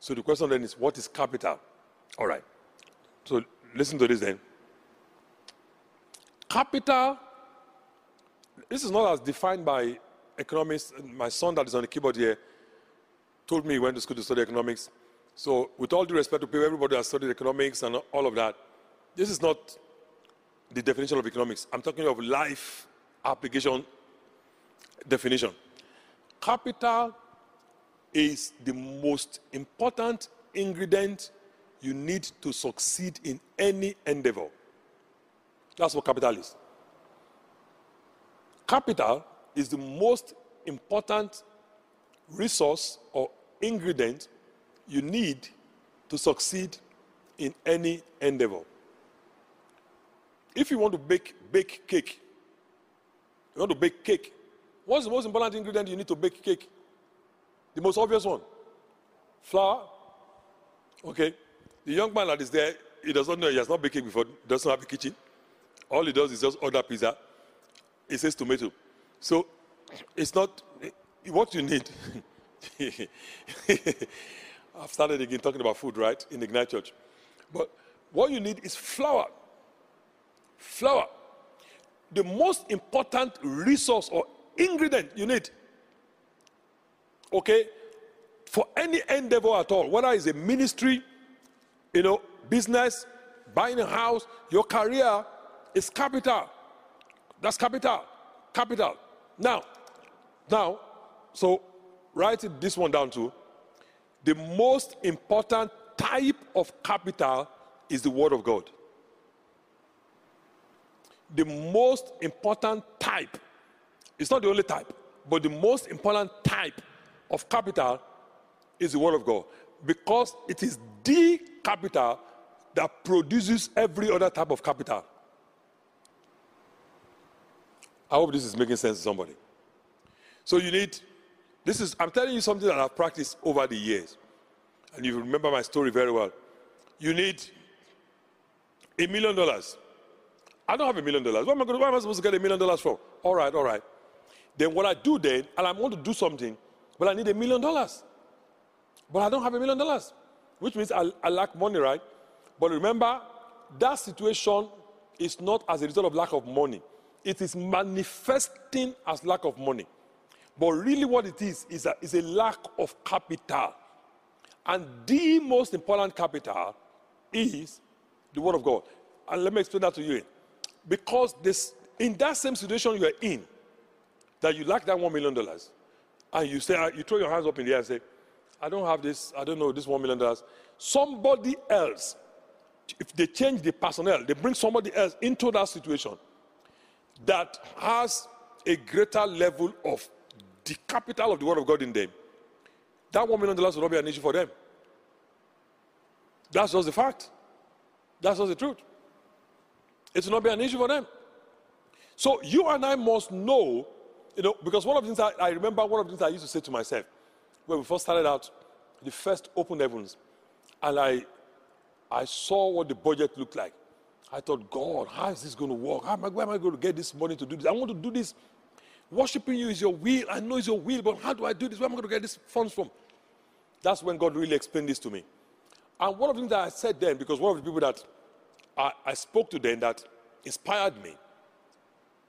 So the question then is, what is capital? All right. So listen to this then. Capital, this is not as defined by economics. My son that is on the keyboard here told me he went to school to study economics. So with all due respect to people, everybody has studied economics and all of that, this is not the definition of economics. I'm talking of life application definition. Capital is the most important ingredient you need to succeed in any endeavor. That's what capital is. Capital is the most important resource or ingredient you need to succeed in any endeavor. If you want to bake cake, you want to bake cake, what's the most important ingredient you need to bake cake? The most obvious one, flour. Okay, the young man that is there, he does not know, he has not baked cake before, doesn't have a kitchen. All he does is just order pizza. He says tomato. So it's not what you need. I've started again talking about food, right, in Ignite Church. But what you need is flour. Flour. The most important resource or ingredient you need, okay, for any endeavor at all, whether it's a ministry, you know, business, buying a house, your career, is capital. That's capital. Capital. Now, so write this one down too. The most important type of capital is the Word of God. The most important type, it's not the only type, but the most important type of capital is the Word of God, because it is the capital that produces every other type of capital. I hope this is making sense to somebody. So you need, I'm telling you something that I've practiced over the years. And you remember my story very well. You need $1 million. I don't have $1 million. Where am I supposed to get $1 million from? All right. Then what I do then, and I want to do something, but I need $1 million. But I don't have $1 million, which means I lack money, right? But remember, that situation is not as a result of lack of money. It is manifesting as lack of money. But really what it is a lack of capital. And the most important capital is the Word of God. And let me explain that to you. Because in that same situation you are in, that you lack that $1 million, and you say, you throw your hands up in the air and say, I don't have this, I don't know, this $1 million. Somebody else, if they change the personnel, they bring somebody else into that situation that has a greater level of the capital of the Word of God in them, that $1 million will not be an issue for them. That's just the fact. That's just the truth. It will not be an issue for them. So you and I must know You know, because one of the things I remember, one of the things I used to say to myself when we first started out, the first open heavens, and I saw what the budget looked like. I thought, God, how is this going to work? Where am I going to get this money to do this? I want to do this. Worshipping you is your will. I know it's your will, but how do I do this? Where am I going to get these funds from? That's when God really explained this to me. And one of the things that I said then, because one of the people that I spoke to then that inspired me,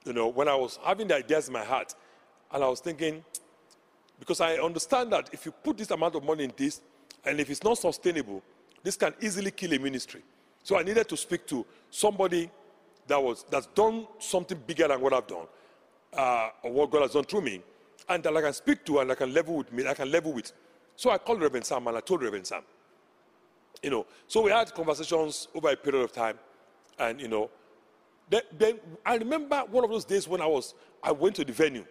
you know, when I was having the ideas in my heart, and I was thinking, because I understand that if you put this amount of money in this, and if it's not sustainable, this can easily kill a ministry. So I needed to speak to somebody that's done something bigger than what I've done, or what God has done through me, and that I can speak to and I can level with. So I called Reverend Sam and I told Reverend Sam. You know, so we had conversations over a period of time, and you know, then I remember one of those days when I went to the venue.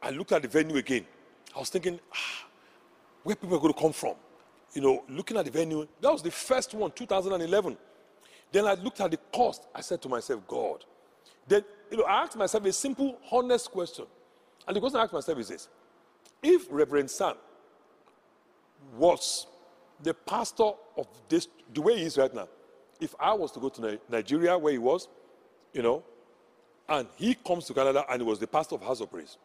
I looked at the venue again. I was thinking, where people are going to come from? You know, looking at the venue, that was the first one, 2011. Then I looked at the cost. I said to myself, God. Then, you know, I asked myself a simple, honest question. And the question I asked myself is this: if Reverend Sam was the pastor of this, the way he is right now, if I was to go to Nigeria where he was, you know, and he comes to Canada and he was the pastor of House of Praise,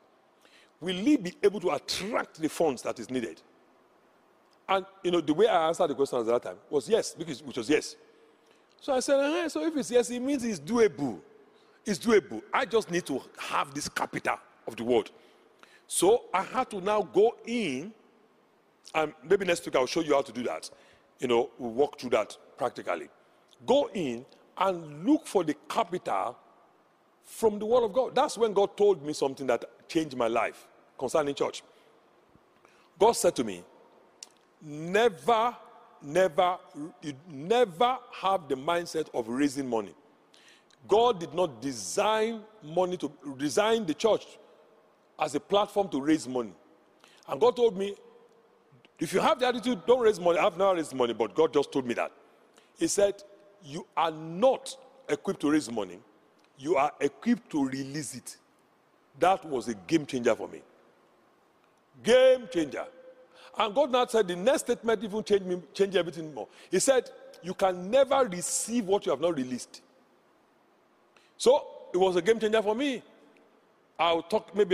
will he be able to attract the funds that is needed? And, you know, the way I answered the question at that time was yes, which was yes. So I said, so if it's yes, it means it's doable. It's doable. I just need to have this capital of the world. So I had to now go in, and maybe next week I'll show you how to do that. You know, we'll walk through that practically. Go in and look for the capital from the Word of God. That's when God told me something that changed my life concerning church. God said to me, never have the mindset of raising money. God did not design the church as a platform to raise money. And God told me, if you have the attitude, don't raise money. I've never raised money, but God just told me that. He said, you are not equipped to raise money. You are equipped to release it. That was a game changer for me. Game changer. And God now said, the next statement even changed everything more. He said, you can never receive what you have not released. So, it was a game changer for me. I'll talk a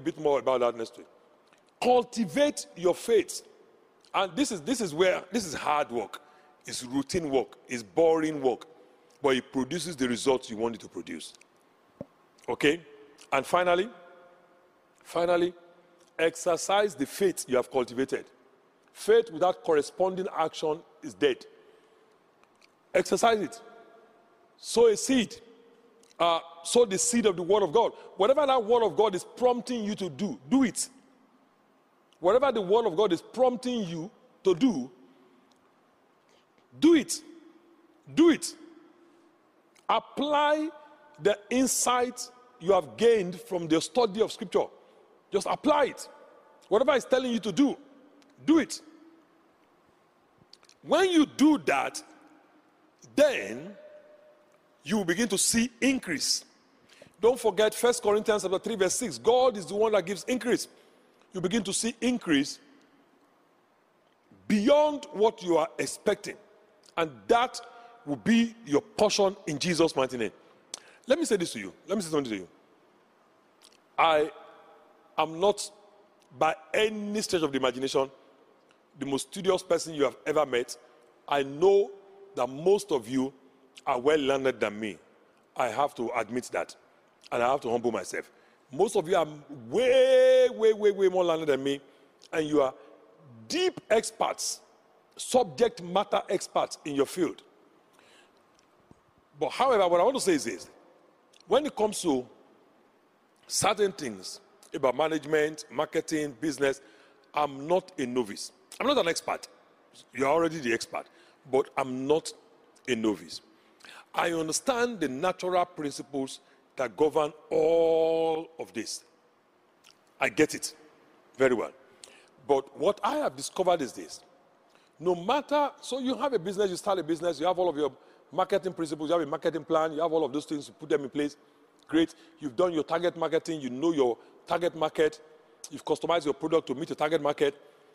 bit more about that next week. Cultivate your faith. And this is hard work. It's routine work. It's boring work. But it produces the results you want it to produce. Okay? And finally, exercise the faith you have cultivated. Faith without corresponding action is dead. Exercise it. Sow a seed. Sow the seed of the Word of God. Whatever that Word of God is prompting you to do, do it. Whatever the Word of God is prompting you to do, do it. Do it. Apply the insight you have gained from the study of Scripture. Just apply it. Whatever it's telling you to do, do it. When you do that, then you will begin to see increase. Don't forget First Corinthians 3, verse 6. God is the one that gives increase. You begin to see increase beyond what you are expecting. And that will be your portion in Jesus' mighty name. Let me say this to you. Let me say something to you. I'm not, by any stretch of the imagination, the most studious person you have ever met. I know that most of you are well learned than me. I have to admit that. And I have to humble myself. Most of you are way more learned than me. And you are deep experts, subject matter experts in your field. But however, what I want to say is this. When it comes to certain things, about management, marketing, business, I'm not a novice. I'm not an expert. You're already the expert. But I'm not a novice. I understand the natural principles that govern all of this. I get it very well. But what I have discovered is this. No matter, so you have a business, you start a business, you have all of your marketing principles, you have a marketing plan, you have all of those things, you put them in place. Great. You've done your target marketing, you know your target market, you've customized your product to meet your target market,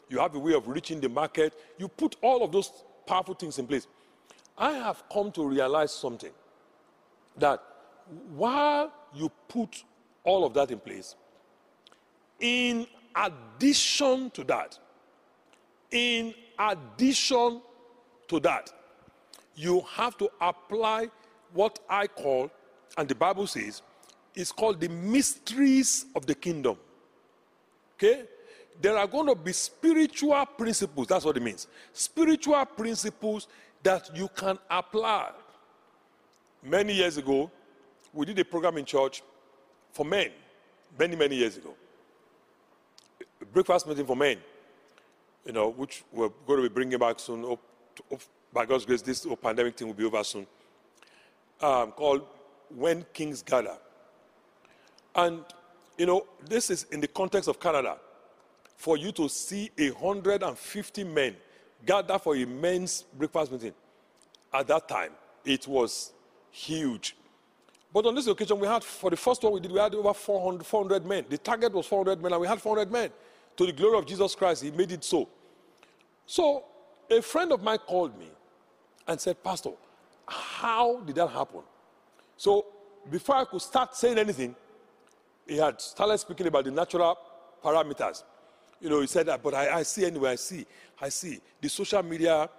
you have a way of reaching the market, you put all of those powerful things in place. I have come to realize something, that while you put all of that in place, in addition to that, you have to apply what I call, and the Bible says, it's called the mysteries of the kingdom. Okay? There are going to be spiritual principles. That's what it means. Spiritual principles that you can apply. Many years ago, we did a program in church for men. Many, many years ago. A breakfast meeting for men. You know, which we're going to be bringing back soon. By God's grace, this whole pandemic thing will be over soon. Called When Kings Gather. And, you know, this is in the context of Canada. For you to see 150 men gather for a men's breakfast meeting at that time, it was huge. But on this occasion, we had, for the first one we did, we had over 400 men. The target was 400 men, and we had 400 men. To the glory of Jesus Christ, he made it so. So a friend of mine called me and said, Pastor, how did that happen? So before I could start saying anything, he had started speaking about the natural parameters. You know, he said that, but I see. The social media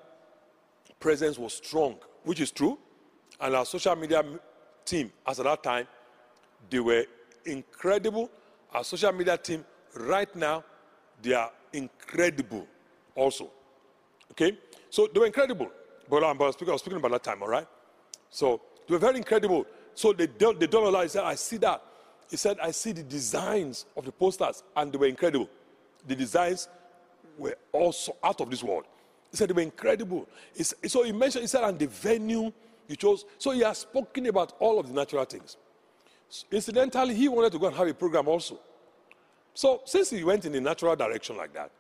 presence was strong, which is true. And our social media team, as at that time, they were incredible. Our social media team right now, they are incredible also. Okay? So they were incredible. But I was speaking about that time, all right? So they were very incredible. So they done a lot. He said, I see that. He said, I see the designs of the posters, and they were incredible. The designs were also out of this world. He said, they were incredible. So he mentioned, he said, and the venue you chose. So he has spoken about all of the natural things. So incidentally, he wanted to go and have a program also. So since he went in the natural direction like that,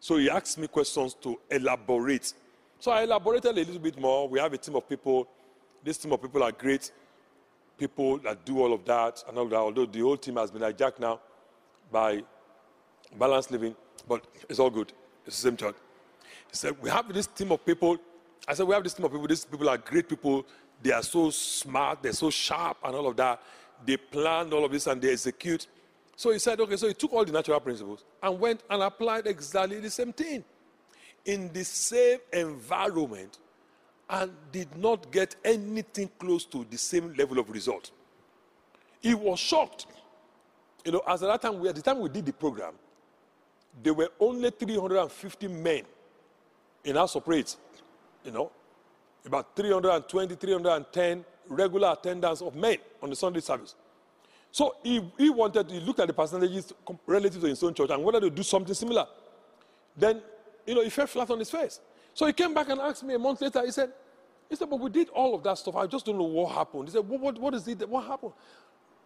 so he asked me questions to elaborate. So I elaborated a little bit more. We have a team of people. This team of people are great people that do all of that and all that, although the whole team has been hijacked now by Balanced Living, but it's all good. It's the same church. He said, we have this team of people. I said, we have this team of people. These people are great people. They are so smart. They're so sharp and all of that. They planned all of this and they execute. So he said, okay, so he took all the natural principles and went and applied exactly the same thing in the same environment and did not get anything close to the same level of result. He was shocked. You know, as at that time, at the time we did the program, there were only 350 men in House of Praise. You know, about 320, 310 regular attendance of men on the Sunday service. So he looked at the percentages relative to his own church and wanted to do something similar. Then, you know, he fell flat on his face. So he came back and asked me a month later, he said, but we did all of that stuff. I just don't know what happened. He said, what is it? What happened?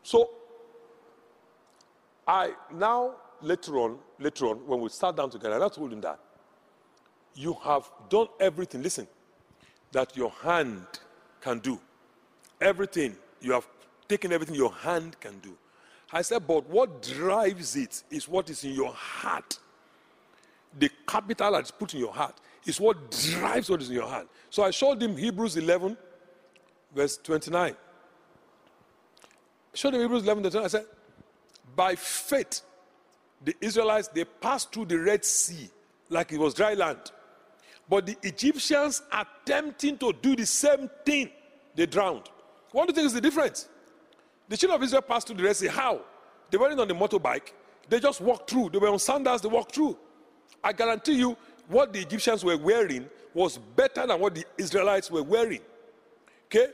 So I now, later on, when we sat down together, I told him that you have done everything, listen, that your hand can do. Everything you have taking everything your hand can do. I said, but what drives it is what is in your heart. The capital that's put in your heart is what drives what is in your hand. So I showed him Hebrews 11, verse 29. I showed him Hebrews 11, verse 29. I said, by faith, the Israelites, they passed through the Red Sea like it was dry land. But the Egyptians attempting to do the same thing, they drowned. One of the things is the difference. The children of Israel passed through the Red Sea. How? They weren't on the motorbike. They just walked through. They were on sandals. They walked through. I guarantee you what the Egyptians were wearing was better than what the Israelites were wearing. Okay?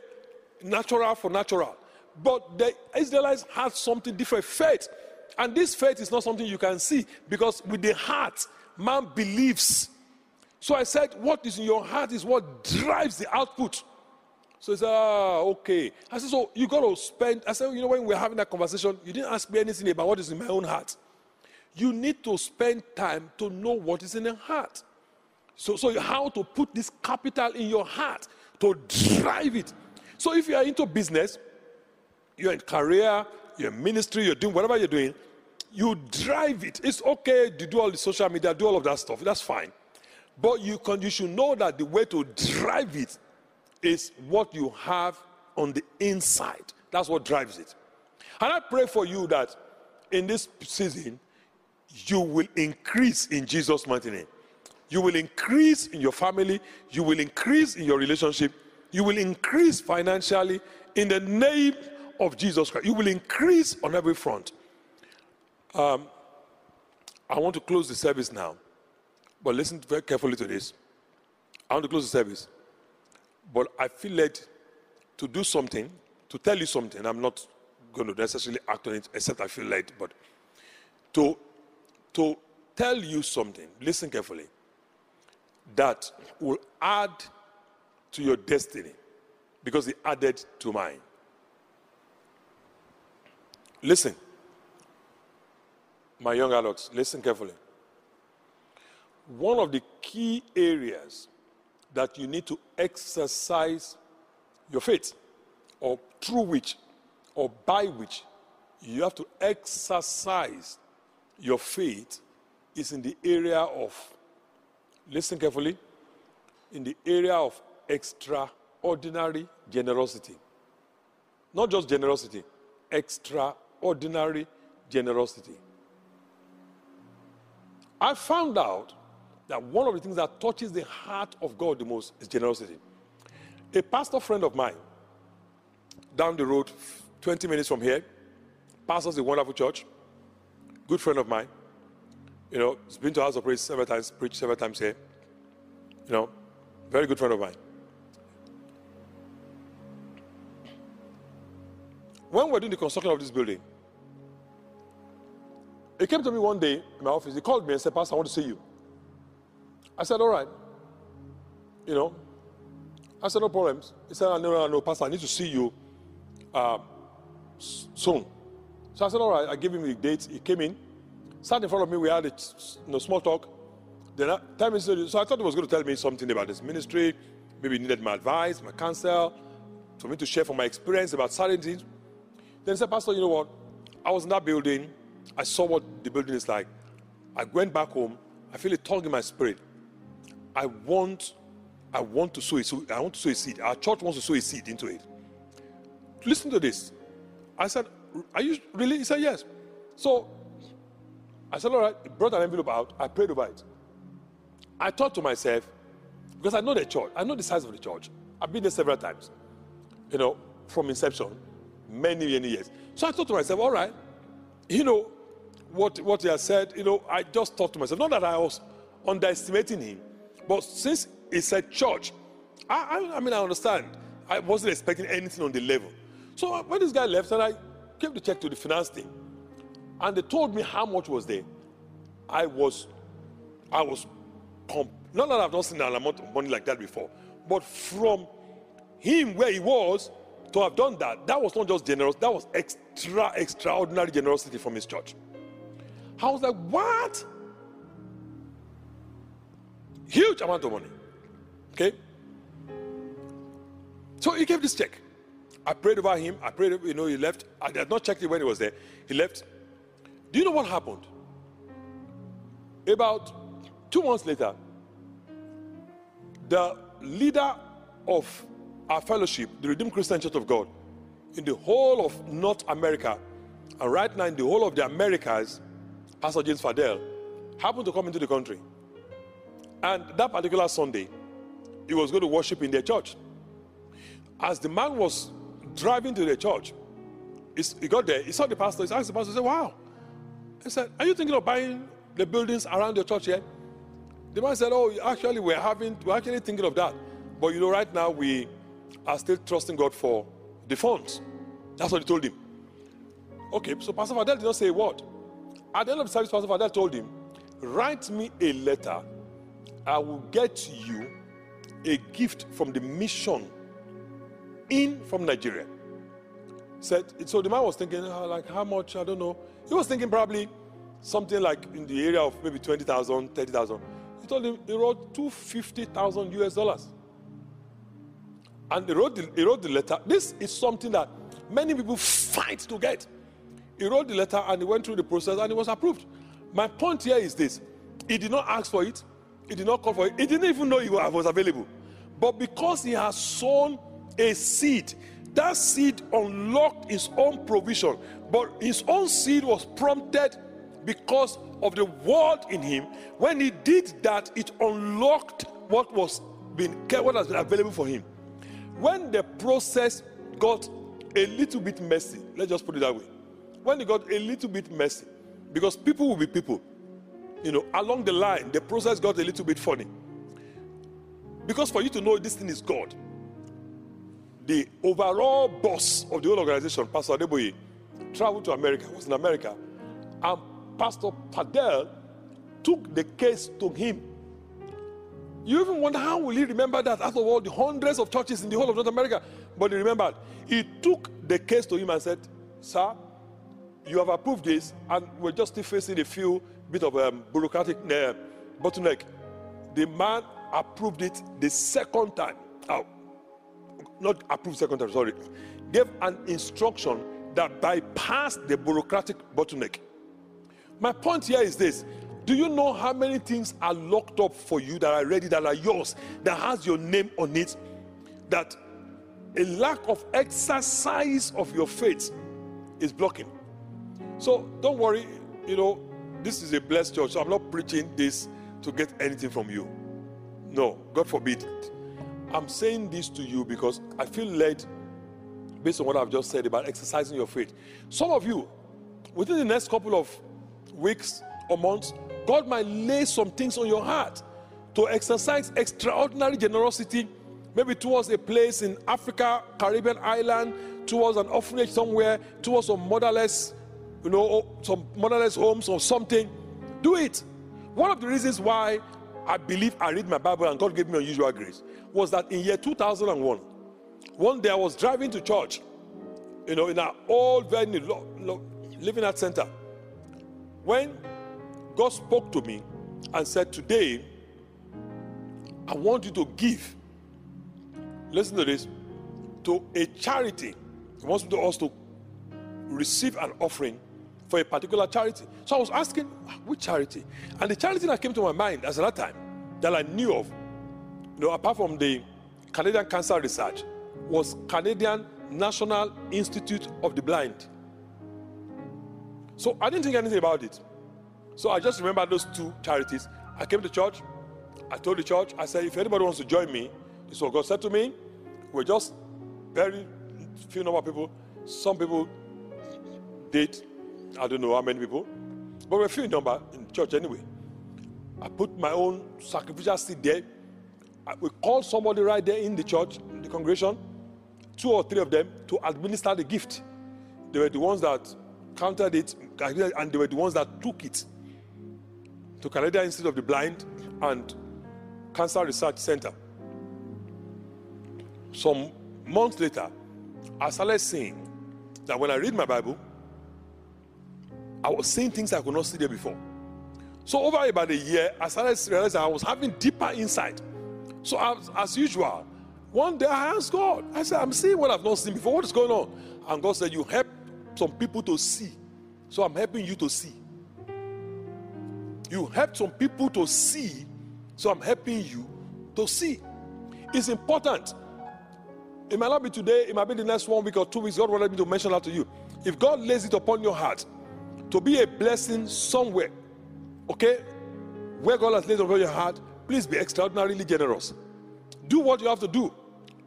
Natural for natural. But the Israelites had something different. Faith. And this faith is not something you can see, because with the heart, man believes. So I said, what is in your heart is what drives the output. So he said, okay. I said, so you got to spend. I said, you know, when we're having that conversation, you didn't ask me anything about what is in my own heart. You need to spend time to know what is in your heart. So how to put this capital in your heart to drive it. So if you are into business, you're in career, you're in ministry, you're doing whatever you're doing, you drive it. It's okay to do all the social media, do all of that stuff. That's fine. But you should know that the way to drive it is what you have on the inside. That's what drives it. And I pray for you that in this season, you will increase in Jesus' mighty name. You will increase in your family. You will increase in your relationship. You will increase financially in the name of Jesus Christ. You will increase on every front. I want to close the service now, but listen very carefully to this. I want to close the service, but I feel led to do something, to tell you something. I'm not going to necessarily act on it, except I feel led, but to tell you something, listen carefully, that will add to your destiny, because it added to mine. Listen, my young adults, listen carefully. One of the key areas that you need to exercise your faith, or through which, or by which you have to exercise your faith, is in the area of, listen carefully, in the area of extraordinary generosity. Not just generosity, extraordinary generosity. I found out that one of the things that touches the heart of God the most is generosity. A pastor friend of mine, down the road, 20 minutes from here, pastors a wonderful church, good friend of mine. You know, he's been to House of Praise several times, preached several times here. You know, very good friend of mine. When we were doing the construction of this building, he came to me one day in my office. He called me and said, "Pastor, I want to see you." I said, "All right." You know, I said, "No problems." He said, No, Pastor, I need to see you soon. So I said, "All right." I gave him the date. He came in, sat in front of me. We had a small talk. Then I, so I thought he was going to tell me something about his ministry. Maybe he needed my advice, my counsel, for me to share from my experience about certain things. Then he said, "Pastor, you know what? I was in that building. I saw what the building is like. I went back home. I feel a tug in my spirit. I want to sow a seed. I want to sow a seed. Our church wants to sow a seed into it." Listen to this. I said, "Are you really?" He said, "Yes." So I said, "All right." He brought an envelope out. I prayed over it. I thought to myself, because I know the church. I know the size of the church. I've been there several times, you know, from inception, many, many years. So I thought to myself, all right, you know, what he has said, you know, I just thought to myself, not that I was underestimating him, but since he said church, I mean, I understand. I wasn't expecting anything on the level. So when this guy left, and I gave the check to the finance team, and they told me how much was there, I was pumped. Not that I've not seen an amount of money like that before, but from him where he was to have done that, that was not just generous, that was extraordinary generosity from his church. I was like, what? Huge amount of money. Okay? So he gave this check. I prayed over him. I prayed, you know, he left. I had not checked it when he was there. He left. Do you know what happened? About 2 months later, the leader of our fellowship, the Redeemed Christian Church of God, in the whole of North America, and right now in the whole of the Americas, Pastor James Fadel, happened to come into the country. And that particular Sunday, he was going to worship in their church. As the man was driving to the church, he got there, he saw the pastor, he asked the pastor, he said, wow. He said, are you thinking of buying the buildings around your church here? The man said, oh, actually, we're actually thinking of that. But you know, right now, we are still trusting God for the funds. That's what he told him. Okay, so Pastor Fadel did not say a word. At the end of the service, Pastor Fadel told him, write me a letter. I will get you a gift from the mission from Nigeria. Said, so the man was thinking, like, how much? I don't know. He was thinking probably something like in the area of maybe 20,000, 30,000. He told him he wrote $250,000. And he wrote the letter. This is something that many people fight to get. He wrote the letter and he went through the process and it was approved. My point here is this. He did not ask for it. He did not call for it. He didn't even know he was available. But because he has sown a seed, that seed unlocked his own provision. But his own seed was prompted because of the word in him. When he did that, it unlocked what has been available for him. When the process got a little bit messy, let's just put it that way. When it got a little bit messy, because people will be people, along the line, the process got a little bit funny. Because for you to know this thing is God, the overall boss of the whole organization, Pastor Adeboye, traveled to America, was in America, and Pastor Fadel took the case to him. You even wonder, how will he remember that after all the hundreds of churches in the whole of North America? But he remembered. He took the case to him and said, "Sir, you have approved this, and we're just still facing a few bit of bureaucratic bottleneck." The man approved it the second time. Oh, not approved second time, sorry. Gave an instruction that bypassed the bureaucratic bottleneck. My point here is this. Do you know how many things are locked up for you that are ready, that are yours, that has your name on it? That a lack of exercise of your faith is blocking. So don't worry, this is a blessed church. So I'm not preaching this to get anything from you. No, God forbid it. I'm saying this to you because I feel led based on what I've just said about exercising your faith. Some of you, within the next couple of weeks or months, God might lay some things on your heart to exercise extraordinary generosity, maybe towards a place in Africa, Caribbean island, towards an orphanage somewhere, towards some motherless, some motherless homes or something. Do it. One of the reasons why I believe I read my Bible and God gave me unusual grace was that in year 2001, one day I was driving to church, in our old venue, Living Art Center, when God spoke to me and said, "Today, I want you to give," listen to this, "to a charity." He wants us to receive an offering for a particular charity. So I was asking, which charity? And the charity that came to my mind at that time, that I knew of, apart from the Canadian Cancer Research, was Canadian National Institute of the Blind. So I didn't think anything about it. So I just remembered those two charities. I came to church. I told the church, I said, if anybody wants to join me, this is what God said to me. We're just very few number of people. Some people did, I don't know how many people, but we're few number in church anyway. I put my own sacrificial seed there. We called somebody right there in the church, in the congregation, two or three of them, to administer the gift. They were the ones that counted it, and they were the ones that took it to Canadian Institute of the Blind and Cancer Research Center. Some months later, I started seeing that when I read my Bible, I was seeing things I could not see there before. So over about a year, I started realizing I was having deeper insight. So as usual, one day I asked God, I said, I'm seeing what I've not seen before. What is going on? And God said, you helped some people to see. So I'm helping you to see. You helped some people to see. So I'm helping you to see. It's important. It might not be today. It might be the next 1 week or 2 weeks. God wanted me to mention that to you. If God lays it upon your heart to be a blessing somewhere, okay, where God has laid it upon your heart, please be extraordinarily generous. Do what you have to do.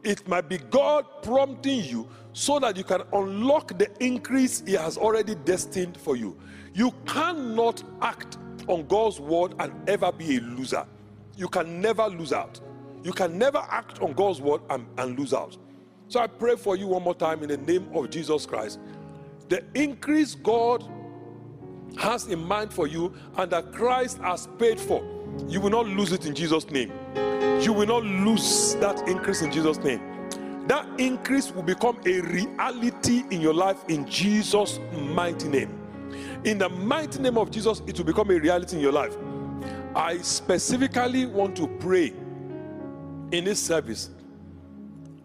It might be God prompting you so that you can unlock the increase He has already destined for you. You cannot act on God's word and ever be a loser. You can never lose out. You can never act on God's word and lose out. So I pray for you one more time in the name of Jesus Christ. The increase God has in mind for you and that Christ has paid for, you will not lose it in Jesus' name. You will not lose that increase in Jesus' name. That increase will become a reality in your life in Jesus' mighty name. In the mighty name of Jesus, it will become a reality in your life. I specifically want to pray in this service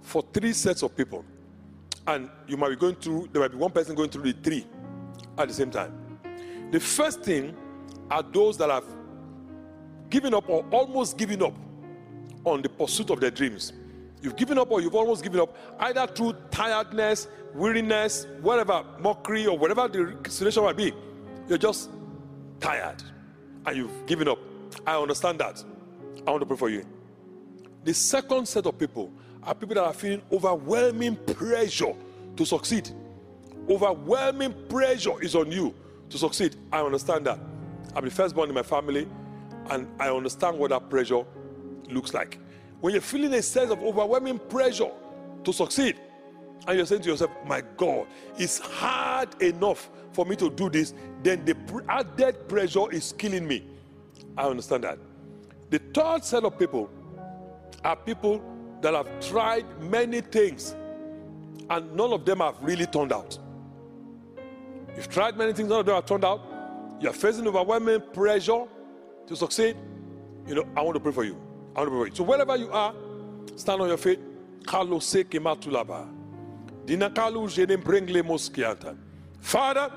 for 3 sets of people. And you might be going through, there might be one person going through the 3. at the same time. The first thing are those that have given up or almost given up on the pursuit of their dreams. You've given up or you've almost given up, either through tiredness, weariness, whatever, mockery, or whatever the situation might be. You're just tired and you've given up. I understand that. I want to pray for you. The second set of people are people that are feeling overwhelming pressure to succeed. Overwhelming pressure is on you to succeed. I understand that. I'm the firstborn in my family and I understand what that pressure looks like. When you're feeling a sense of overwhelming pressure to succeed and you're saying to yourself, my God, it's hard enough for me to do this, then the added pressure is killing me. I understand that. The third set of people are people that have tried many things and none of them have really turned out. You've tried many things, none of them have turned out. You're facing overwhelming pressure to succeed. You know, I want to pray for you. I want to pray for you. So wherever you are, stand on your feet. Father,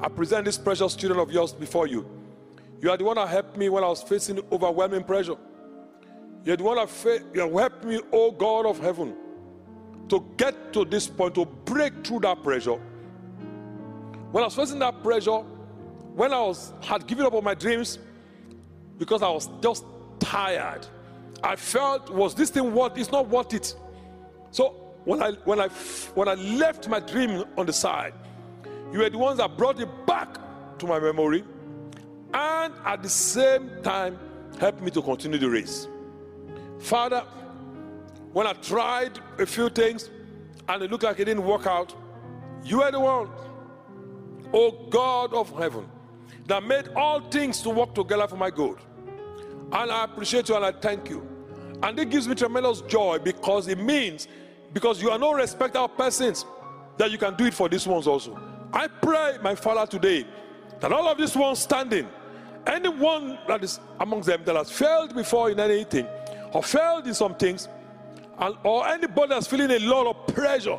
I present these precious children of yours before you. You are the one that helped me when I was facing overwhelming pressure. You are the one that helped me, oh God of heaven, to get to this point, to break through that pressure. When I was facing that pressure, when I had given up on my dreams, because I was just tired, I felt, was this thing worth it? It's not worth it. So when I left my dream on the side, you were the ones that brought it back to my memory, and at the same time helped me to continue the race. Father, when I tried a few things and it looked like it didn't work out, you were the one, oh God of heaven, that made all things to work together for my good. And I appreciate you and I thank you. And it gives me tremendous joy because it means, because you are no respecter of persons, that you can do it for these ones also. I pray, my Father, today, that all of these ones standing, anyone that is amongst them that has failed before in anything, or failed in some things, and, or anybody that's feeling a lot of pressure,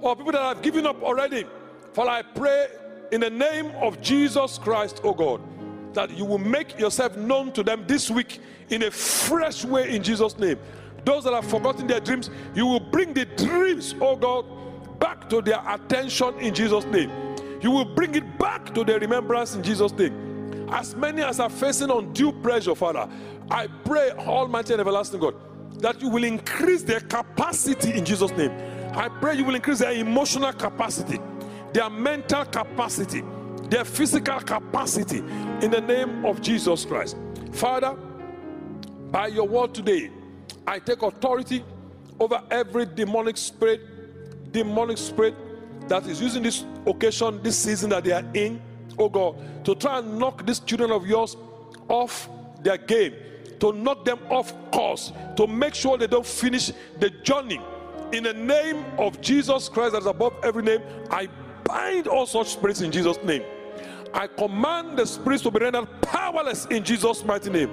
or people that have given up already, Father, I pray in the name of Jesus Christ, oh God, that you will make yourself known to them this week in a fresh way in Jesus' name. Those that have forgotten their dreams, you will bring the dreams, oh God, back to their attention in Jesus' name. You will bring it back to their remembrance in Jesus' name. As many as are facing undue pressure, Father, I pray, Almighty and Everlasting God, that you will increase their capacity in Jesus' name. I pray you will increase their emotional capacity, their mental capacity, their physical capacity in the name of Jesus Christ. Father, by your word today, I take authority over every demonic spirit that is using this occasion, this season that they are in, oh God, to try and knock these children of yours off their game, to knock them off course, to make sure they don't finish the journey. In the name of Jesus Christ that is above every name, I bind all such spirits in Jesus' name. I command the spirits to be rendered powerless in Jesus' mighty name.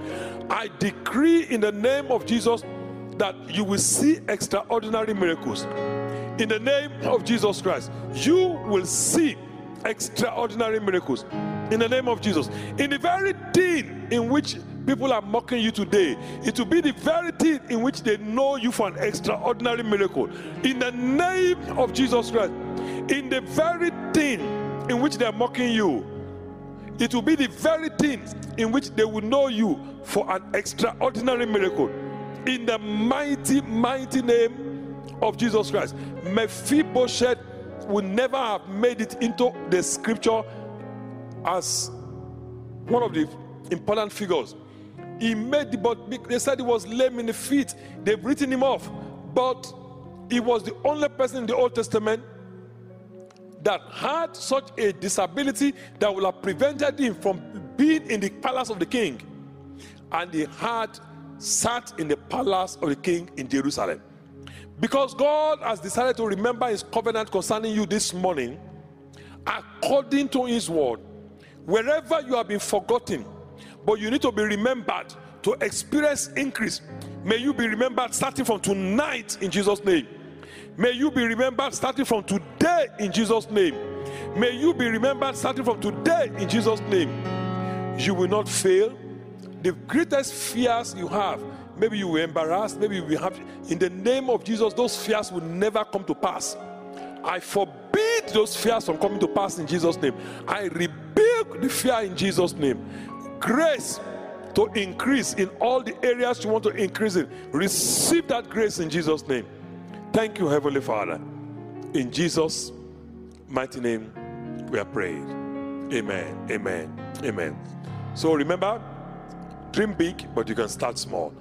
I decree in the name of Jesus that you will see extraordinary miracles. In the name of Jesus Christ, you will see extraordinary miracles. In the name of Jesus. In the very thing in which people are mocking you today, it will be the very thing in which they know you for an extraordinary miracle. In the name of Jesus Christ, in the very thing in which they are mocking you, it will be the very thing in which they will know you for an extraordinary miracle. In the mighty, mighty name of Jesus Christ. Mephibosheth would never have made it into the scripture as one of the important figures. He made it, but they said he was lame in the feet. They've written him off. But he was the only person in the Old Testament that had such a disability that would have prevented him from being in the palace of the king. And he had sat in the palace of the king in Jerusalem. Because God has decided to remember his covenant concerning you this morning, according to his word, wherever you have been forgotten, but you need to be remembered to experience increase, may you be remembered starting from tonight in Jesus' name. May you be remembered starting from today in Jesus' name. May you be remembered starting from today in Jesus' name. You will not fail. The greatest fears you have, maybe you were embarrassed, maybe you will have, in the name of Jesus, those fears will never come to pass. I forbid those fears from coming to pass in Jesus' name. I rebuke the fear in Jesus' name. Grace to increase in all the areas you want to increase in. Receive that grace in Jesus' name. Thank you, Heavenly Father. In Jesus' mighty name, we are praying. Amen, amen, amen. So remember, dream big, but you can start small.